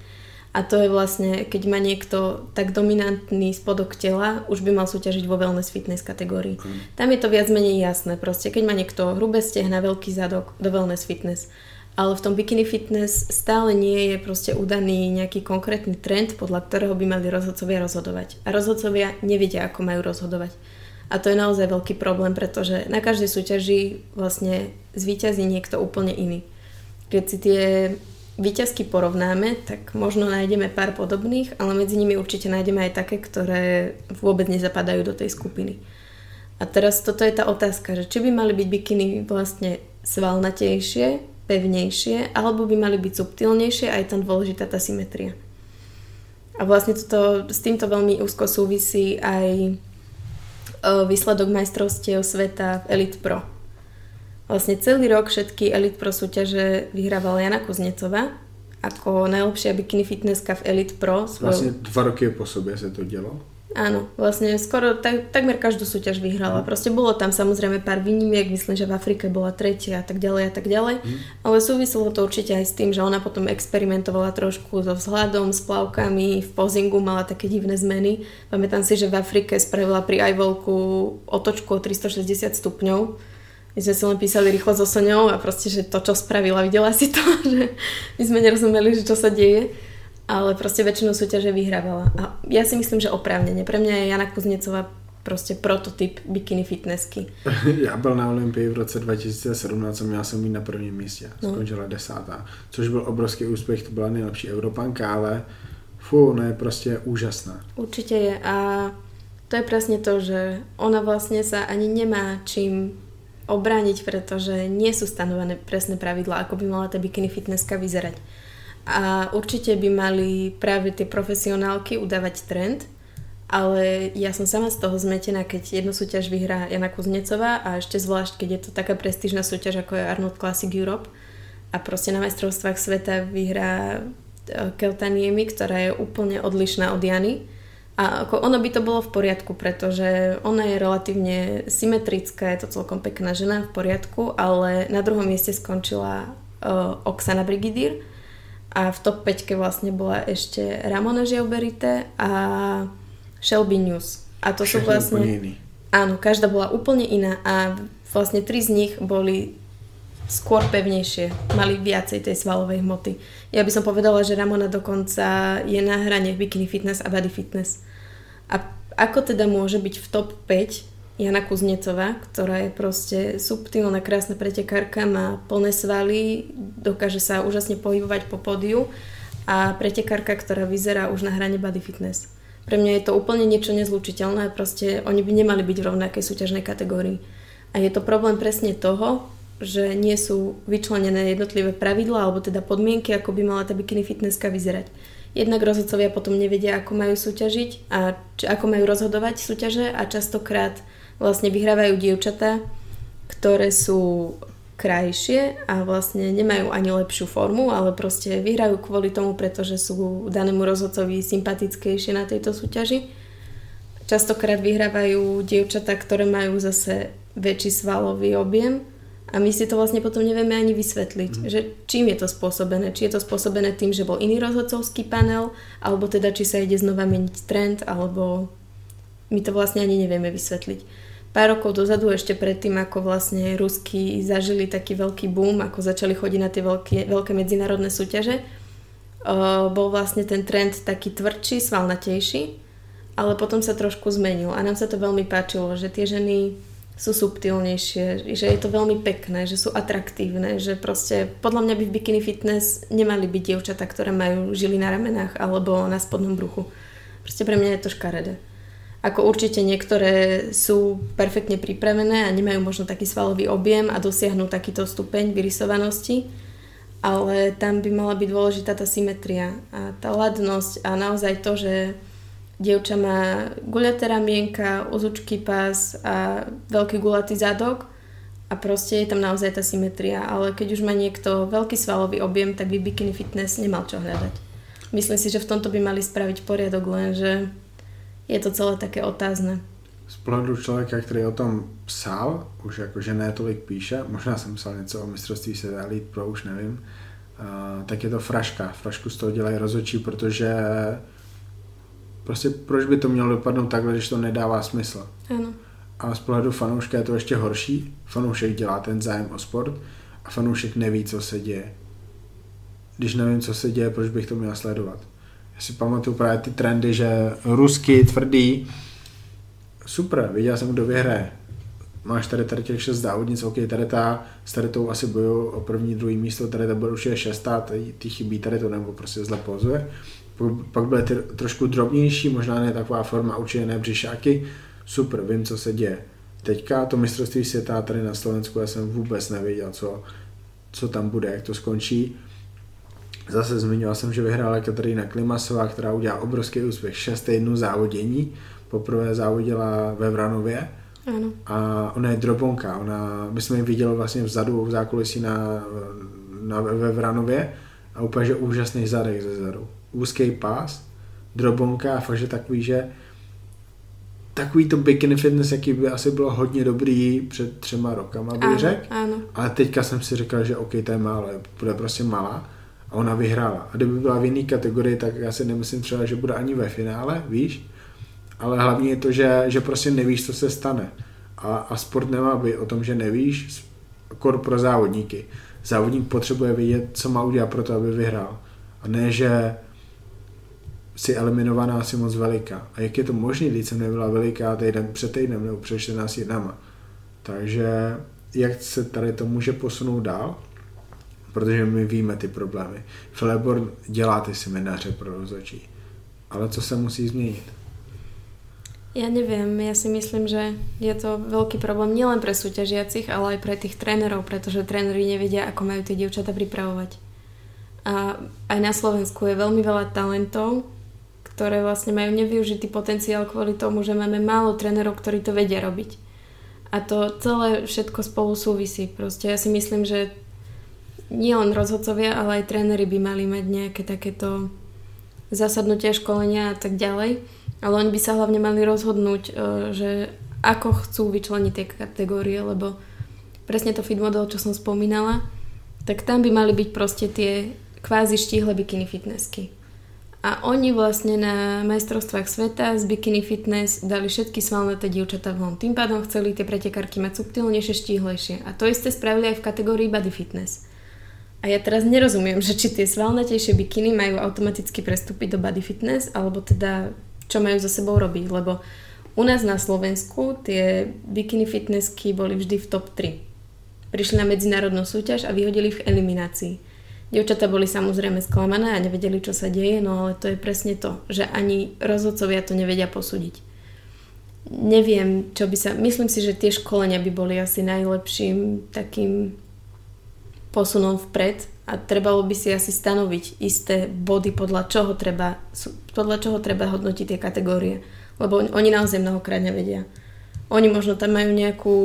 A to je vlastne, keď má niekto tak dominantný spodok tela, už by mal súťažiť vo wellness fitness kategórii. Mm. Tam je to viac menej jasné. Proste, keď má niekto hrubé stehna, veľký zadok, do wellness fitness. Ale v tom bikini fitness stále nie je proste udaný nejaký konkrétny trend, podľa ktorého by mali rozhodcovia rozhodovať. A rozhodcovia nevedia, ako majú rozhodovať. A to je naozaj veľký problém, pretože na každej súťaži vlastne zvíťazí niekto úplne iný. Keď si tie výťazky porovnáme, tak možno nájdeme pár podobných, ale medzi nimi určite nájdeme aj také, ktoré vôbec nezapadajú do tej skupiny. A teraz toto je tá otázka, že či by mali byť bikiny vlastne svalnatejšie, pevnejšie, alebo by mali byť subtilnejšie, a je tam dôležitá tá symetria. A vlastne toto, s týmto veľmi úzko súvisí aj výsledok majstrovstiev sveta v Elite Pro. Vlastne celý rok všetky Elite Pro súťaže vyhrávala Jana Kuznecova ako najlepšia bikini fitnesska v Elite Pro. Vlastne dva roky po sobe sa to dialo? Áno, vlastne skoro tak, takmer každú súťaž vyhrala. Proste bolo tam samozrejme pár výnimiek, myslím, že v Afrike bola tretia a tak ďalej a tak ďalej. Hm. Ale súviselo to určite aj s tým, že ona potom experimentovala trošku so vzhľadom, s plavkami, v pozingu mala také divné zmeny. Pamätám si, že v Afrike spravila pri ajvolku otočku o tristošesťdesiat stupňov. My sme si len písali rýchlo so Soňou a proste, že to, čo spravila, videla si to, že my sme nerozumeli, že čo sa deje, ale proste väčšinu súťaže vyhrávala. A ja si myslím, že oprávnene. Pre mňa je Jana Kuznecová proste prototyp bikini fitnessky. Ja byl na Olympii v roce dva tisíce sedmnáct a měla jsem jít na prvním místě. Skončila desátá, což byl obrovský úspěch, to byla nejlepší Evropanka, ale fú, ona je proste úžasná. Určite je a to je presne to, že ona vlastne sa ani nemá čím obrániť, pretože nie sú stanovené presné pravidlá, ako by mala tá bikini fitnesska vyzerať. A určite by mali práve tie profesionálky udávať trend, ale ja som sama z toho zmetená, keď jednu súťaž vyhrá Jana Kuznecová a ešte zvlášť, keď je to taká prestížna súťaž, ako je Arnold Classic Europe a proste na majstrovstvách sveta vyhrá Keltaniemi, ktorá je úplne odlišná od Jany. A ako ono by to bolo v poriadku, pretože ona je relatívne symetrická, je to celkom pekná žena, v poriadku, ale na druhom mieste skončila uh, Oksana Brigidír a v top päťke vlastne bola ešte Ramona Žiauberité a Shelby News. A to sú vlastne... Áno, každá bola úplne iná a vlastne tri z nich boli skôr pevnejšie, mali viacej tej svalovej hmoty. Ja by som povedala, že Ramona dokonca je na hrane bikini fitness a body fitness. A ako teda môže byť v top päť Jana Kuznecová, ktorá je proste subtilná, krásna pretekárka, má plné svaly, dokáže sa úžasne pohybovať po pódiu a pretekárka, ktorá vyzerá už na hrane body fitness. Pre mňa je to úplne niečo nezlučiteľné, proste oni by nemali byť v rovnakej súťažnej kategórii. A je to problém presne toho, že nie sú vyčlenené jednotlivé pravidlá alebo teda podmienky, ako by mala tá bikini fitnesska vyzerať. Jednak rozhodcovia potom nevedia, ako majú súťažiť a či, ako majú rozhodovať súťaže a častokrát vlastne vyhrávajú dievčatá, ktoré sú krajšie a vlastne nemajú ani lepšiu formu, ale proste vyhrajú kvôli tomu, pretože sú danému rozhodcovi sympatickejšie na tejto súťaži. Častokrát vyhrávajú dievčatá, ktoré majú zase väčší svalový objem. A my si to vlastne potom nevieme ani vysvetliť, mm. že čím je to spôsobené. Či je to spôsobené tým, že bol iný rozhodcovský panel, alebo teda či sa ide znova meniť trend, alebo my to vlastne ani nevieme vysvetliť. Pár rokov dozadu, ešte predtým, ako vlastne Rusky zažili taký veľký boom, ako začali chodiť na tie veľké, veľké medzinárodné súťaže, bol vlastne ten trend taký tvrdší, svalnatejší, ale potom sa trošku zmenil a nám sa to veľmi páčilo, že tie ženy sú subtilnejšie, že je to veľmi pekné, že sú atraktívne, že proste podľa mňa by v bikini fitness nemali byť dievčatá, ktoré majú žily na ramenách alebo na spodnom bruchu. Proste pre mňa je to škaredé. Ako určite niektoré sú perfektne pripravené a nemajú možno taký svalový objem a dosiahnu takýto stupeň vyrysovanosti, ale tam by mala byť dôležitá tá symetria a tá ladnosť a naozaj to, že dievča má guľaté ramienka, uzučký pás a veľký guľatý zadok a proste je tam naozaj tá symetria, ale keď už má niekto veľký svalový objem, tak by bikini fitness nemal čo hľadať. Myslím si, že v tomto by mali spraviť poriadok, lenže je to celé také otázné. Z pohledu člověka, který o tom psal, už jakože ne tolik píše, možná jsem psal něco o mistrovství světa Elite Pro, už nevím, uh, tak je to fraška. Frašku z toho dělají rozhodčí, protože prostě proč by to mělo dopadnout takhle, když to nedává smysl. Ano. A z pohledu fanouška je to ještě horší. Fanoušek dělá ten zájem o sport a fanoušek neví, co se děje. Když nevím, co se děje, proč bych to měl sledovat? Já si pamatuju právě ty trendy, že rusky, tvrdý, super, viděl jsem, kdo vyhraje. Máš tady tady těch šest závodnic, ok, tady ta, s tady tou asi bojují o první, druhý místo, tady ta bude už je šestá, tady, ty chybí tady to, nebo prostě zle pozuje. Pak byly ty trošku drobnější, možná ne taková forma, určitě ne břišáky, super, vím, co se děje. Teďka to mistrovství světa tady na Slovensku, já jsem vůbec nevěděl, co, co tam bude, jak to skončí. Zase zmiňoval jsem, že vyhrála Kateřina Klimasová, která udělala obrovský úspěch, šest týdnů závodění. Poprvé závodila ve Vranově. Ano. A ona je drobonka. Ona, my jsme ji viděli vlastně vzadu v zákulisí na, na, ve Vranově a úplně, že úžasný zadek ze zadu. Úzký pás, drobonka a fakt, že takový, že takový to bikini fitness, jaký by asi bylo hodně dobrý před třema rokama, bych řekl. Ale teďka jsem si říkal, že ok, to je málo, bude prostě malá. A ona vyhrála. A kdyby byla v jiné kategorii, tak já si nemyslím třeba, že bude ani ve finále, víš? Ale hlavně je to, že, že prostě nevíš, co se stane. A, a sport nemá být o tom, že nevíš, kor pro závodníky. Závodník potřebuje vědět, co má udělat pro to, aby vyhrál. A ne, že jsi eliminovaná, jsi moc veliká. A jak je to možné, když jsem nebyla veliká týden, před týdnem nebo před čtrnácti dnama. Takže jak se tady to může posunout dál? Protože my víme ty problémy. Feleborn dělá ty semináře pro rozhodčí. Ale co se musí změnit? Ja neviem, ja si myslím, že je to veľký problém nielen pre súťažiacich, ale aj pre tých trénerov, pretože tréneri nevedia, ako majú tie dievčatá pripravovať. A aj na Slovensku je veľmi veľa talentov, ktoré vlastne majú nevyužitý potenciál kvôli tomu, že máme málo trénerov, ktorí to vedia robiť. A to celé všetko spolu súvisí. Proste ja si myslím, že nielen rozhodcovia, ale aj tréneri by mali mať nejaké takéto zasadnutia, školenia a tak ďalej. Ale oni by sa hlavne mali rozhodnúť, že ako chcú vyčleniť tie kategórie, lebo presne to fit model, čo som spomínala, tak tam by mali byť proste tie kvázi štíhle bikini fitnessky. A oni vlastne na majstrovstvách sveta z bikini fitness dali všetky svalnaté dievčatá von. Tým pádom chceli tie pretekárky mať subtilnejšie, štíhlejšie. A to isté spravili aj v kategórii body fitness. A ja teraz nerozumiem, že či tie svalnatejšie bikiny majú automaticky prestúpiť do body fitness, alebo teda čo majú za sebou robiť, lebo u nás na Slovensku tie bikini fitnessky boli vždy v top tri. Prišli na medzinárodnú súťaž a vyhodili ich v eliminácii. Dievčatá boli samozrejme sklamané a nevedeli, čo sa deje, no ale to je presne to, že ani rozhodcovia to nevedia posúdiť. Neviem, čo by sa... Myslím si, že tie školenia by boli asi najlepším takým posunom vpred a trebalo by si asi stanoviť isté body, podľa čoho treba, podľa čoho treba hodnotiť tie kategórie. Lebo oni naozaj mnohokrát nevedia. Oni možno tam majú nejakú,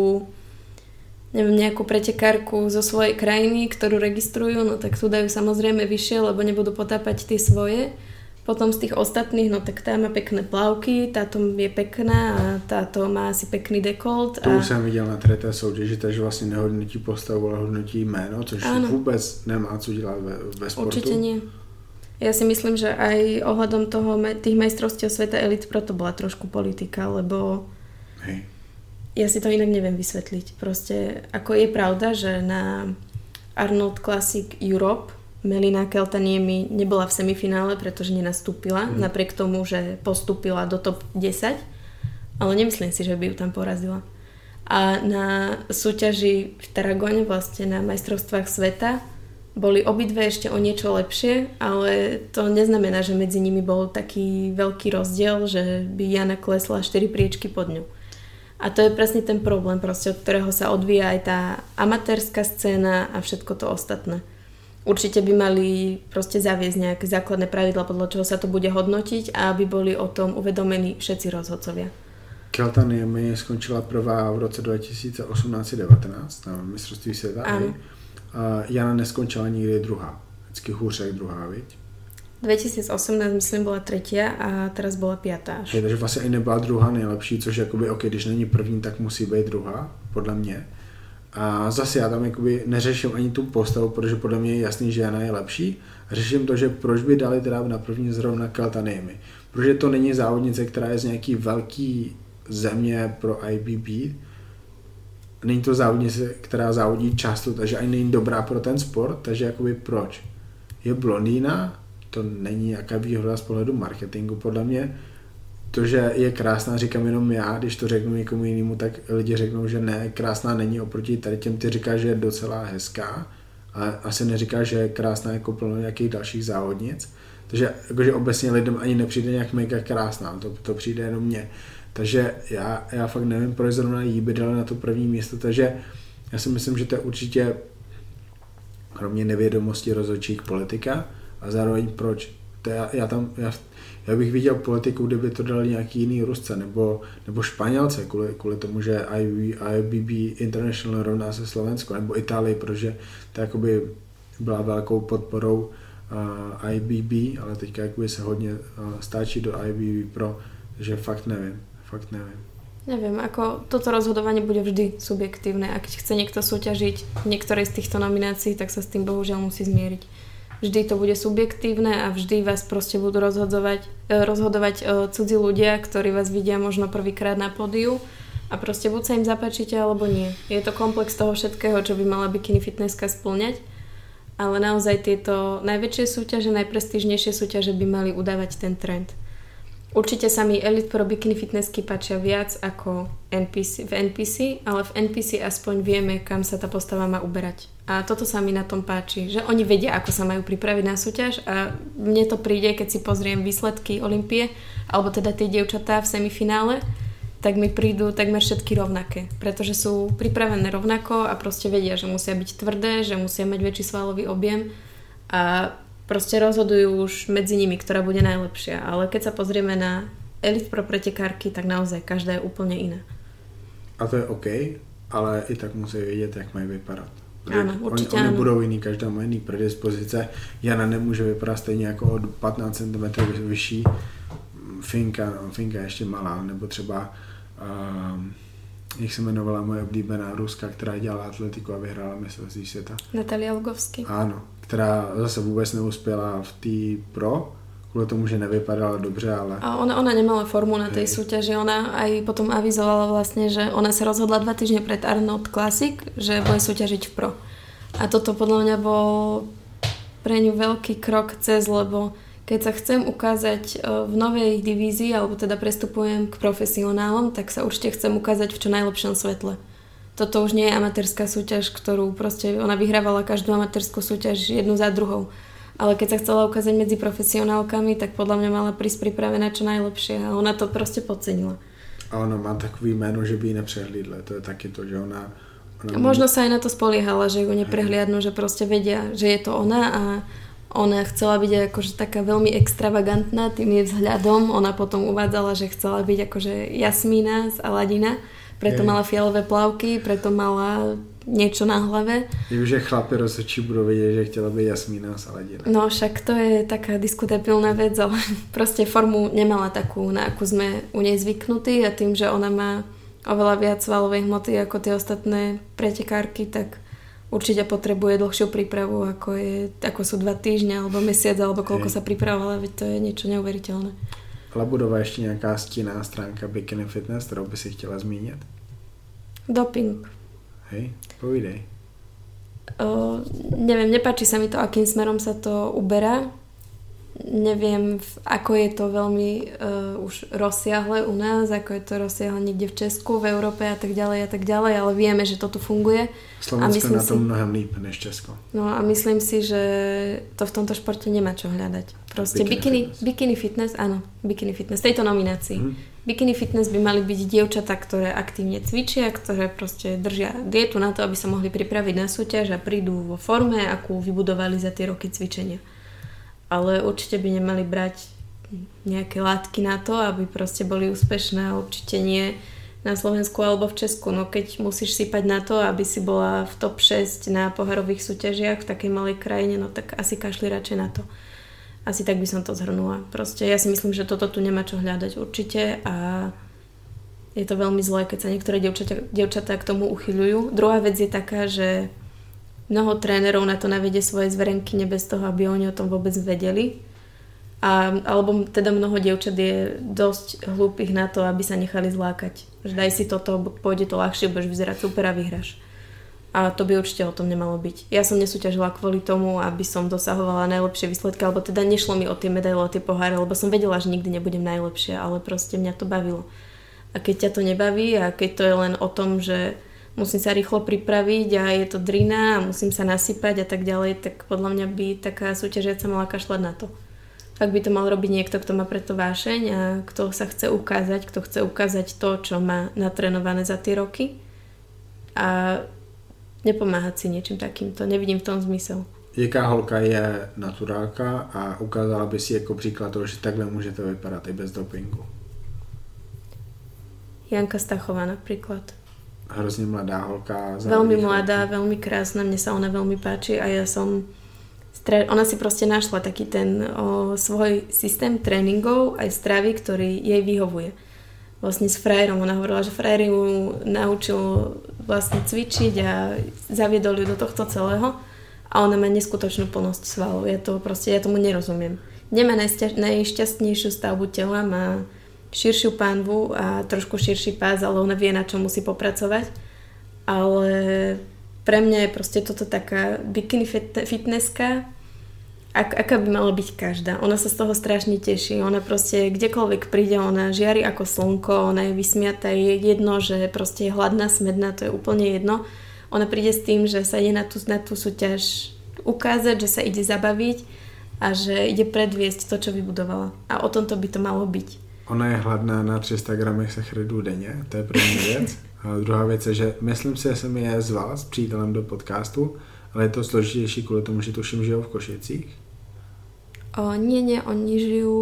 neviem, nejakú pretekárku zo svojej krajiny, ktorú registrujú, no tak tu dajú samozrejme vyššie, lebo nebudú potápať tie svoje. Potom z tých ostatných, no tak tá má pekné plavky, táto je pekná a táto má asi pekný dekolt. To a... už jsem viděl na té soutěži, takže vlastně nehodnotí postavu, ale hodnotí jméno, což ano. Vůbec nemá co dělat ve, ve sportu. Určitě nie. Ja si myslím, že aj ohľadom toho, tých majstrovstiev sveta elit proto bola trošku politika, lebo hej. Ja si to inak neviem vysvetliť. Proste, ako je pravda, že na Arnold Classic Europe Melina Keltaniemi nebola v semifinále, pretože nenastúpila, mm. napriek tomu, že postúpila do top desať, ale nemyslím si, že by ju tam porazila. A na súťaži v Tarragone, vlastne na majstrovstvách sveta, boli obidve ešte o niečo lepšie, ale to neznamená, že medzi nimi bol taký veľký rozdiel, že by Jana klesla štyri priečky pod ňu. A to je presne ten problém, proste, od ktorého sa odvíja aj tá amatérska scéna a všetko to ostatné. Určite by mali proste zaviesť nejaké základné pravidlá, podľa čoho sa to bude hodnotiť, a aby boli o tom uvedomení všetci rozhodcovia. Keltaniemi skončila prvá v roce dva tisíce osmnáct devatenáct na mistrovství světa. Jana neskončila nikdy druhá. Vždycky hůř jak druhá, viď? dva tisíce osmnáct, myslím, byla třetí a teraz byla pátá. Je, takže vlastně i nebyla druhá nejlepší, což jakoby, ok, když není první, tak musí být druhá, podle mě. A zase já tam jakoby neřeším ani tu postavu, protože podle mě je jasný, že Jana je lepší. Řeším to, že proč by dali teda na první zrovna Keltaniemi. Protože to není závodnice, která je z nějaký velký země pro I B B. Není to závodnice, která závodí často, takže ani není dobrá pro ten sport, takže jakoby proč? Je blondýna, to není jaká výhoda z pohledu marketingu, podle mě. To, že je krásná, říkám jenom já, když to řeknu někomu jinému, tak lidi řeknou, že ne, krásná není oproti tady těm, ty říká, že je docela hezká, ale asi neříká, že je krásná jako plno nějakých dalších závodnic. Takže jakože obecně lidem ani nepřijde nějak mega krásná, to, to přijde jenom mně. Takže já, já fakt nevím, proč zrovna jí by dala na to první místo, takže já si myslím, že to je určitě kromě nevědomosti rozhodčích politika a zároveň proč. To já, já, tam, já, já bych viděl politiku, kdyby to dali nějaký jiný Rusce nebo, nebo Španělce kvůli, kvůli tomu, že I B B International rovná se Slovensko nebo Itálii, protože to jakoby byla velkou podporou uh, I B B, ale teďka jakoby se hodně uh, stáčí do I B B pro, že fakt nevím. Fakt neviem. Neviem, ako toto rozhodovanie bude vždy subjektívne, a keď chce niekto súťažiť v niektorej z týchto nominácií, tak sa s tým bohužiaľ musí zmieriť. Vždy to bude subjektívne a vždy vás proste budú rozhodovať, rozhodovať cudzí ľudia, ktorí vás vidia možno prvýkrát na pódiu, a proste buď sa im zapáčite, alebo nie. Je to komplex toho všetkého, čo by mala Bikini Fitnesska spĺňať, ale naozaj tieto najväčšie súťaže, najprestížnejšie súťaže by mali udávať ten trend. Určite sa mi Elite Pro Bikini Fitnessky páčia viac ako N P C, v N P C, ale v N P C aspoň vieme, kam sa tá postava má uberať. A toto sa mi na tom páči, že oni vedia, ako sa majú pripraviť na súťaž, a mne to príde, keď si pozriem výsledky Olympie, alebo teda tie dievčatá v semifinále, tak mi prídu takmer všetky rovnaké, pretože sú pripravené rovnako a proste vedia, že musia byť tvrdé, že musia mať väčší svalový objem, a proste rozhodujú už medzi nimi, ktorá bude najlepšia. Ale keď sa pozrieme na Elite Pro pretekárky, tak naozaj každá je úplne iná. A to je OK, ale i tak musí vedieť, jak mají vypadat. Áno, určite oni, áno. Oni budou iný, každá má iný predispozice. Jana nemůže vypadat stejně jako od patnáct centimetrů vyšší Finka, no, Finka je ještě malá, nebo třeba um, jak se jmenovala moje oblíbená Ruska, která dělala atletiku a vyhrála mistrovství světa. Natalia Lugovsky. Áno. Která zase vůbec neuspěla v té pro, kvůli tomu, že nevypadala dobře, ale... A ona, ona nemala formu na tej súťaži, ona aj potom avizovala vlastne, že ona sa rozhodla dva týždne pred Arnold Classic, že bude súťažiť v pro. A toto podľa mňa bol pre ňu veľký krok cez, lebo keď sa chcem ukázať v novej divízii, alebo teda prestupujem k profesionálom, tak sa určite chcem ukázať v čo najlepšom svetle. Toto už nie je amatérska súťaž, ktorú proste ona vyhrávala každú amatérskú súťaž jednu za druhou. Ale keď sa chcela ukázať medzi profesionálkami, tak podľa mňa mala prísť pripravená čo najlepšie, a ona to proste podcenila. A ona má takové jméno, že by ji nepřehlídla. To je taky to, že ona... ona možno má... sa aj na to spoliehala, že ju neprehliadnú, že proste vedia, že je to ona, a ona chcela byť akože taká veľmi extravagantná tým jej vzhľadom. Ona potom uvádzala, že chcela byť akože Jasmína z Aladina. Preto je. Mala fialové plavky, preto mala niečo na hlave. Vím, že chlapi rozhodčí budú vedieť, že chtěla byť Jasmína z Aladina. No však to je taká diskutabilná vec, ale proste formu nemala takú, na akú sme u nej zvyknutí, a tým, že ona má oveľa viac svalovej hmoty ako tie ostatné pretekárky, tak určite potrebuje dlhšiu prípravu, ako, je, ako sú dva týždňa alebo mesiac, alebo koľko je. Sa pripravovala, veď to je niečo neuveriteľné. Labudová, ještě nějaká stinná stránka Bikini Fitness, kterou by si chtěla zmínit? Doping. Hej, povídej. Uh, neviem, nepáči sa mi to, akým smerom sa to uberá. Neviem, ako je to veľmi uh, už rozsiahle u nás, ako je to rozsiahle niekde v Česku, v Európe a tak ďalej a tak ďalej, ale vieme, že to tu funguje. Slovensko na tom si... mnohem líp než Česko. No a myslím si, že to v tomto športe nemá čo hľadať. Proste bikini, bikini fitness, áno, bikini fitness, tejto nominácii. Mm. Bikini fitness by mali byť dievčatá, ktoré aktívne cvičia, ktoré proste držia dietu na to, aby sa mohli pripraviť na súťaž a prídu vo forme, akú vybudovali za tie roky cvičenia. Ale určite by nemali brať nejaké látky na to, aby proste boli úspešné, určite nie na Slovensku alebo v Česku. No keď musíš sypať na to, aby si bola v top šesť na poharových súťažiach v takej malej krajine, no tak asi kašli radšej na to. Asi tak by som to zhrnula. Proste ja si myslím, že toto tu nemá čo hľadať určite a je to veľmi zlé, keď sa niektoré dievčatá k tomu uchyľujú. Druhá vec je taká, že mnoho trénerov na to navedie svoje zverenkyne bez toho, aby oni o tom vôbec vedeli. A, alebo teda mnoho dievčat je dosť hlúpych na to, aby sa nechali zlákať. Že daj si toto, pôjde to ľahšie, budeš vyzerať super a vyhráš. A to by určite o tom nemalo byť. Ja som nesúťažila kvôli tomu, aby som dosahovala najlepšie výsledky, alebo teda nešlo mi o tie medaile, o tie poháre, lebo som vedela, že nikdy nebudem najlepšia, ale proste mňa to bavilo. A keď ťa to nebaví a keď to je len o tom, že musím sa rýchlo pripraviť a je to drina a musím sa nasypať a tak ďalej, tak podľa mňa by taká súťažiaca mala kašľať na to. Ak by to mal robiť niekto, kto má preto vášeň a kto sa chce ukázať, kto chce ukázať to, čo má natrénované za tie roky a nepomáhať si niečím takýmto. Nevidím v tom zmysel. Jaká holka je naturálka a ukázala by si ako príklad toho, že takhle môžete vypadať aj bez dopingu? Janka Stachová napríklad. Hrozně mladá holka. Velmi mladá, velmi krásná, mne sa ona veľmi páči a ja som... Ona si proste našla taký ten o, svoj systém tréningov aj stravy, ktorý jej vyhovuje. Vlastne s frajerom, ona hovorila, že frajer ju naučil vlastne cvičiť a zaviedol ju do tohto celého a ona má neskutočnú plnosť svalov. Ja to proste, ja tomu nerozumiem. Nemá najšťastnejšiu stavbu tela, má širšiu pánvu a trošku širší pás, ale ona vie, na čo musí popracovať. Ale pre mňa je proste toto taká bikini fitnesska, ak, aká by mala byť každá. Ona sa z toho strašne teší. Ona proste kdekoľvek príde, ona žiari ako slnko, ona je vysmiatá, je jedno, že proste je hladná, smedná, to je úplne jedno. Ona príde s tým, že sa ide na tú, na tú súťaž ukázať, že sa ide zabaviť a že ide predviesť to, čo vybudovala. A o tomto by to malo byť. Ona je hladná na tři sta gramech sacharidů denně, to je první věc. A druhá věc je, že myslím si, že jsem je zval s přítelem do podcastu, ale je to složitější kvůli tomu, že tuším, žijou v Košicích. O, nie, nie, oni žijú,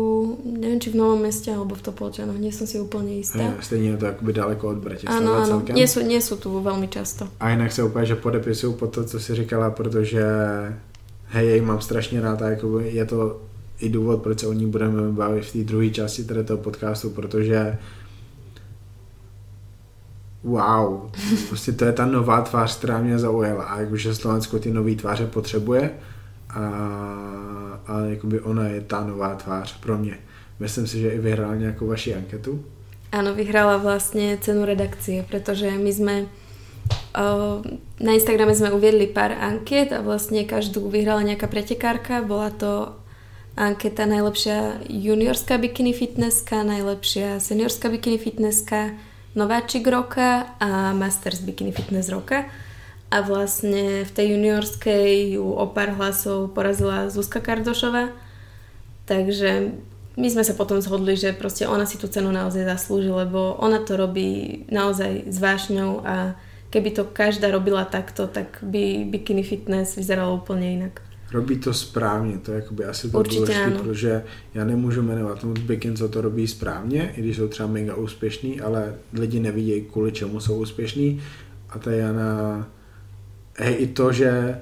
neviem, či v Novom meste alebo v Topolčanoch, nie som si úplne istá. A stejne je to akoby daleko od Bratislava celkem. Áno, nie sú, nie sú tu veľmi často. A inak sa úplne, že podepisujú po to, co si říkala, protože hej, mám strašně rád a je to i důvod, proč se o ní budeme bavit v té druhé části tady toho podcastu, protože wow, prostě to je ta nová tvář, která mě zaujala a jakože Slovensko ty nový tváře potřebuje a, a jakoby ona je ta nová tvář pro mě. Myslím si, že i vyhrála nějakou vaši anketu. Ano, vyhrála vlastně cenu redakcie, protože my jsme na Instagrame jsme uviedli pár anket a vlastně každou vyhrála nějaká pretekárka, bola to anketa najlepšia juniorská bikini fitnesska, najlepšia seniorská bikini fitnesska, nováčik roka a masters bikini fitness roka. A vlastne v tej juniorskej ju o pár hlasov porazila Zuzka Kardošová. Takže my sme sa potom zhodli, že proste ona si tú cenu naozaj zaslúži, lebo ona to robí naozaj s vášňou a keby to každá robila takto, tak by bikini fitness vyzeralo úplne inak. Robí to správně, to je jakoby asi to důležité, protože já nemůžu jmenovat tomu bikin, co to robí správně, i když jsou třeba mega úspěšný, ale lidi nevidí, kvůli čemu jsou úspěšní. A ta Jana, hej, i to, že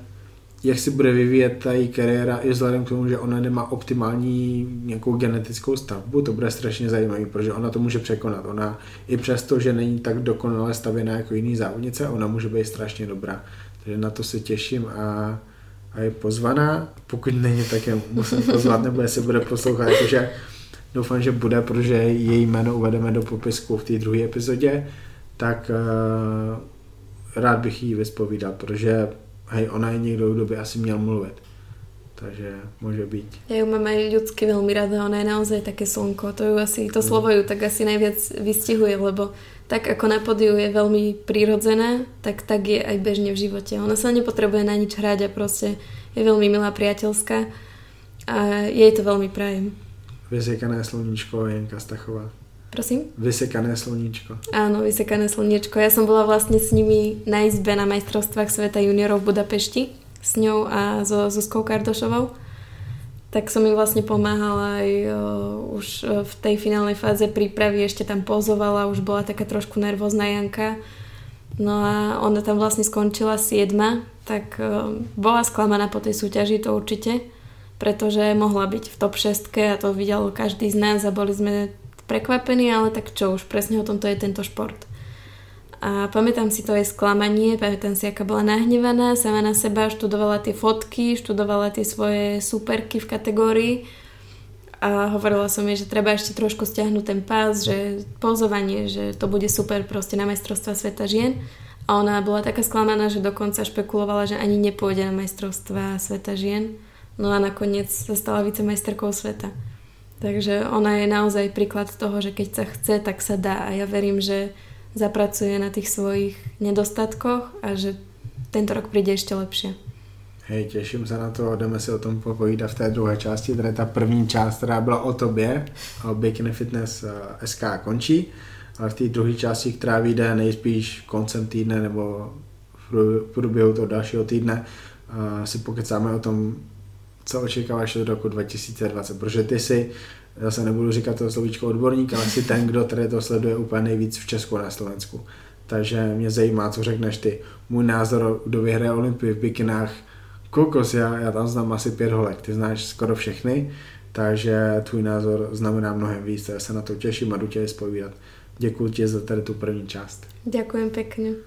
jak si bude vyvíjet ta její kariéra, i vzhledem k tomu, že ona nemá optimální nějakou genetickou stavbu, to bude strašně zajímavé, protože ona to může překonat. Ona i přesto, že není tak dokonale stavěná jako jiný závodnice, ona může být strašně dobrá. Takže na to se těším a a je pozvaná, pokud není, tak je musím pozvat, nebo jestli bude poslouchat, jakože doufám, že bude, protože její jméno uvedeme do popisku v té druhé epizodě, tak uh, rád bych jí vyspovídal, protože hej, ona je někdo, kdo by asi měl mluvit. Takže může být. Já ju mám aj ľudsky velmi ráda, ona je naozaj také slnko, to ju asi, to slovo ju tak asi najviac vystihuje, lebo tak ako na podiu je velmi prirodzená, tak tak je aj bežne v živote. Ona sa nepotrebuje na nič hrať a prostě je velmi milá, priateľská a jej to velmi prajem. Vysekané sluníčko, Janka Stachová. Prosím? Vysekané sluníčko. Áno, vysekané sluníčko. Ja som bola vlastne s nimi na izbe na majstrovstvách sveta juniorov v Budapešti s ňou a so Zuzkou Kardošovou. Tak som im vlastne pomáhala aj o, už v tej finálnej fáze prípravy. Ešte tam pozovala, už bola taká trošku nervózna Janka. No a ona tam vlastne skončila siedma, tak o, bola sklamaná po tej súťaži, to určite, pretože mohla byť v top šestke a to videl každý z nás a boli sme prekvapený, ale tak čo už, presne o tomto je tento šport. A pamätám si to aj sklamanie, pamätám si, aká bola nahnevaná, sama na seba, študovala tie fotky, študovala tie svoje superky v kategórii a hovorila som jej, že treba ešte trošku stiahnuť ten pás, že pozovanie, že to bude super proste na majstrovstvá sveta žien. A ona bola taká sklamaná, že dokonca špekulovala, že ani nepôjde na majstrovstvá sveta žien. No a nakoniec sa stala vicemajsterkou sveta. Takže ona je naozaj príklad toho, že keď sa chce, tak sa dá. A ja verím, že zapracuje na tých svojich nedostatkoch a že tento rok príde ešte lepšie. Hej, těším se na to, jdeme si o tom popovídat v té druhé části. Tady ta první část, která byla o tobě, o Bikini Fitness S K končí, ale v té druhé části, která vyjde nejspíš koncem týdne nebo v průběhu toho dalšího týdne, si pokecáme o tom, co očekáváš od roku dva tisíce dvacet, protože ty si, já se nebudu říkat to slovíčko odborník, ale si ten, kdo tady to sleduje úplně nejvíc v Česku a na Slovensku. Takže mě zajímá, co řekneš ty. Můj názor, kdo vyhraje olympii v bikinách, kokos, já, já tam znám asi pět holek, ty znáš skoro všechny, takže tvůj názor znamená mnohem víc, já se na to těším a jdu tě spovídat. Děkuji ti za tady tu první část. Děkujem pěkně.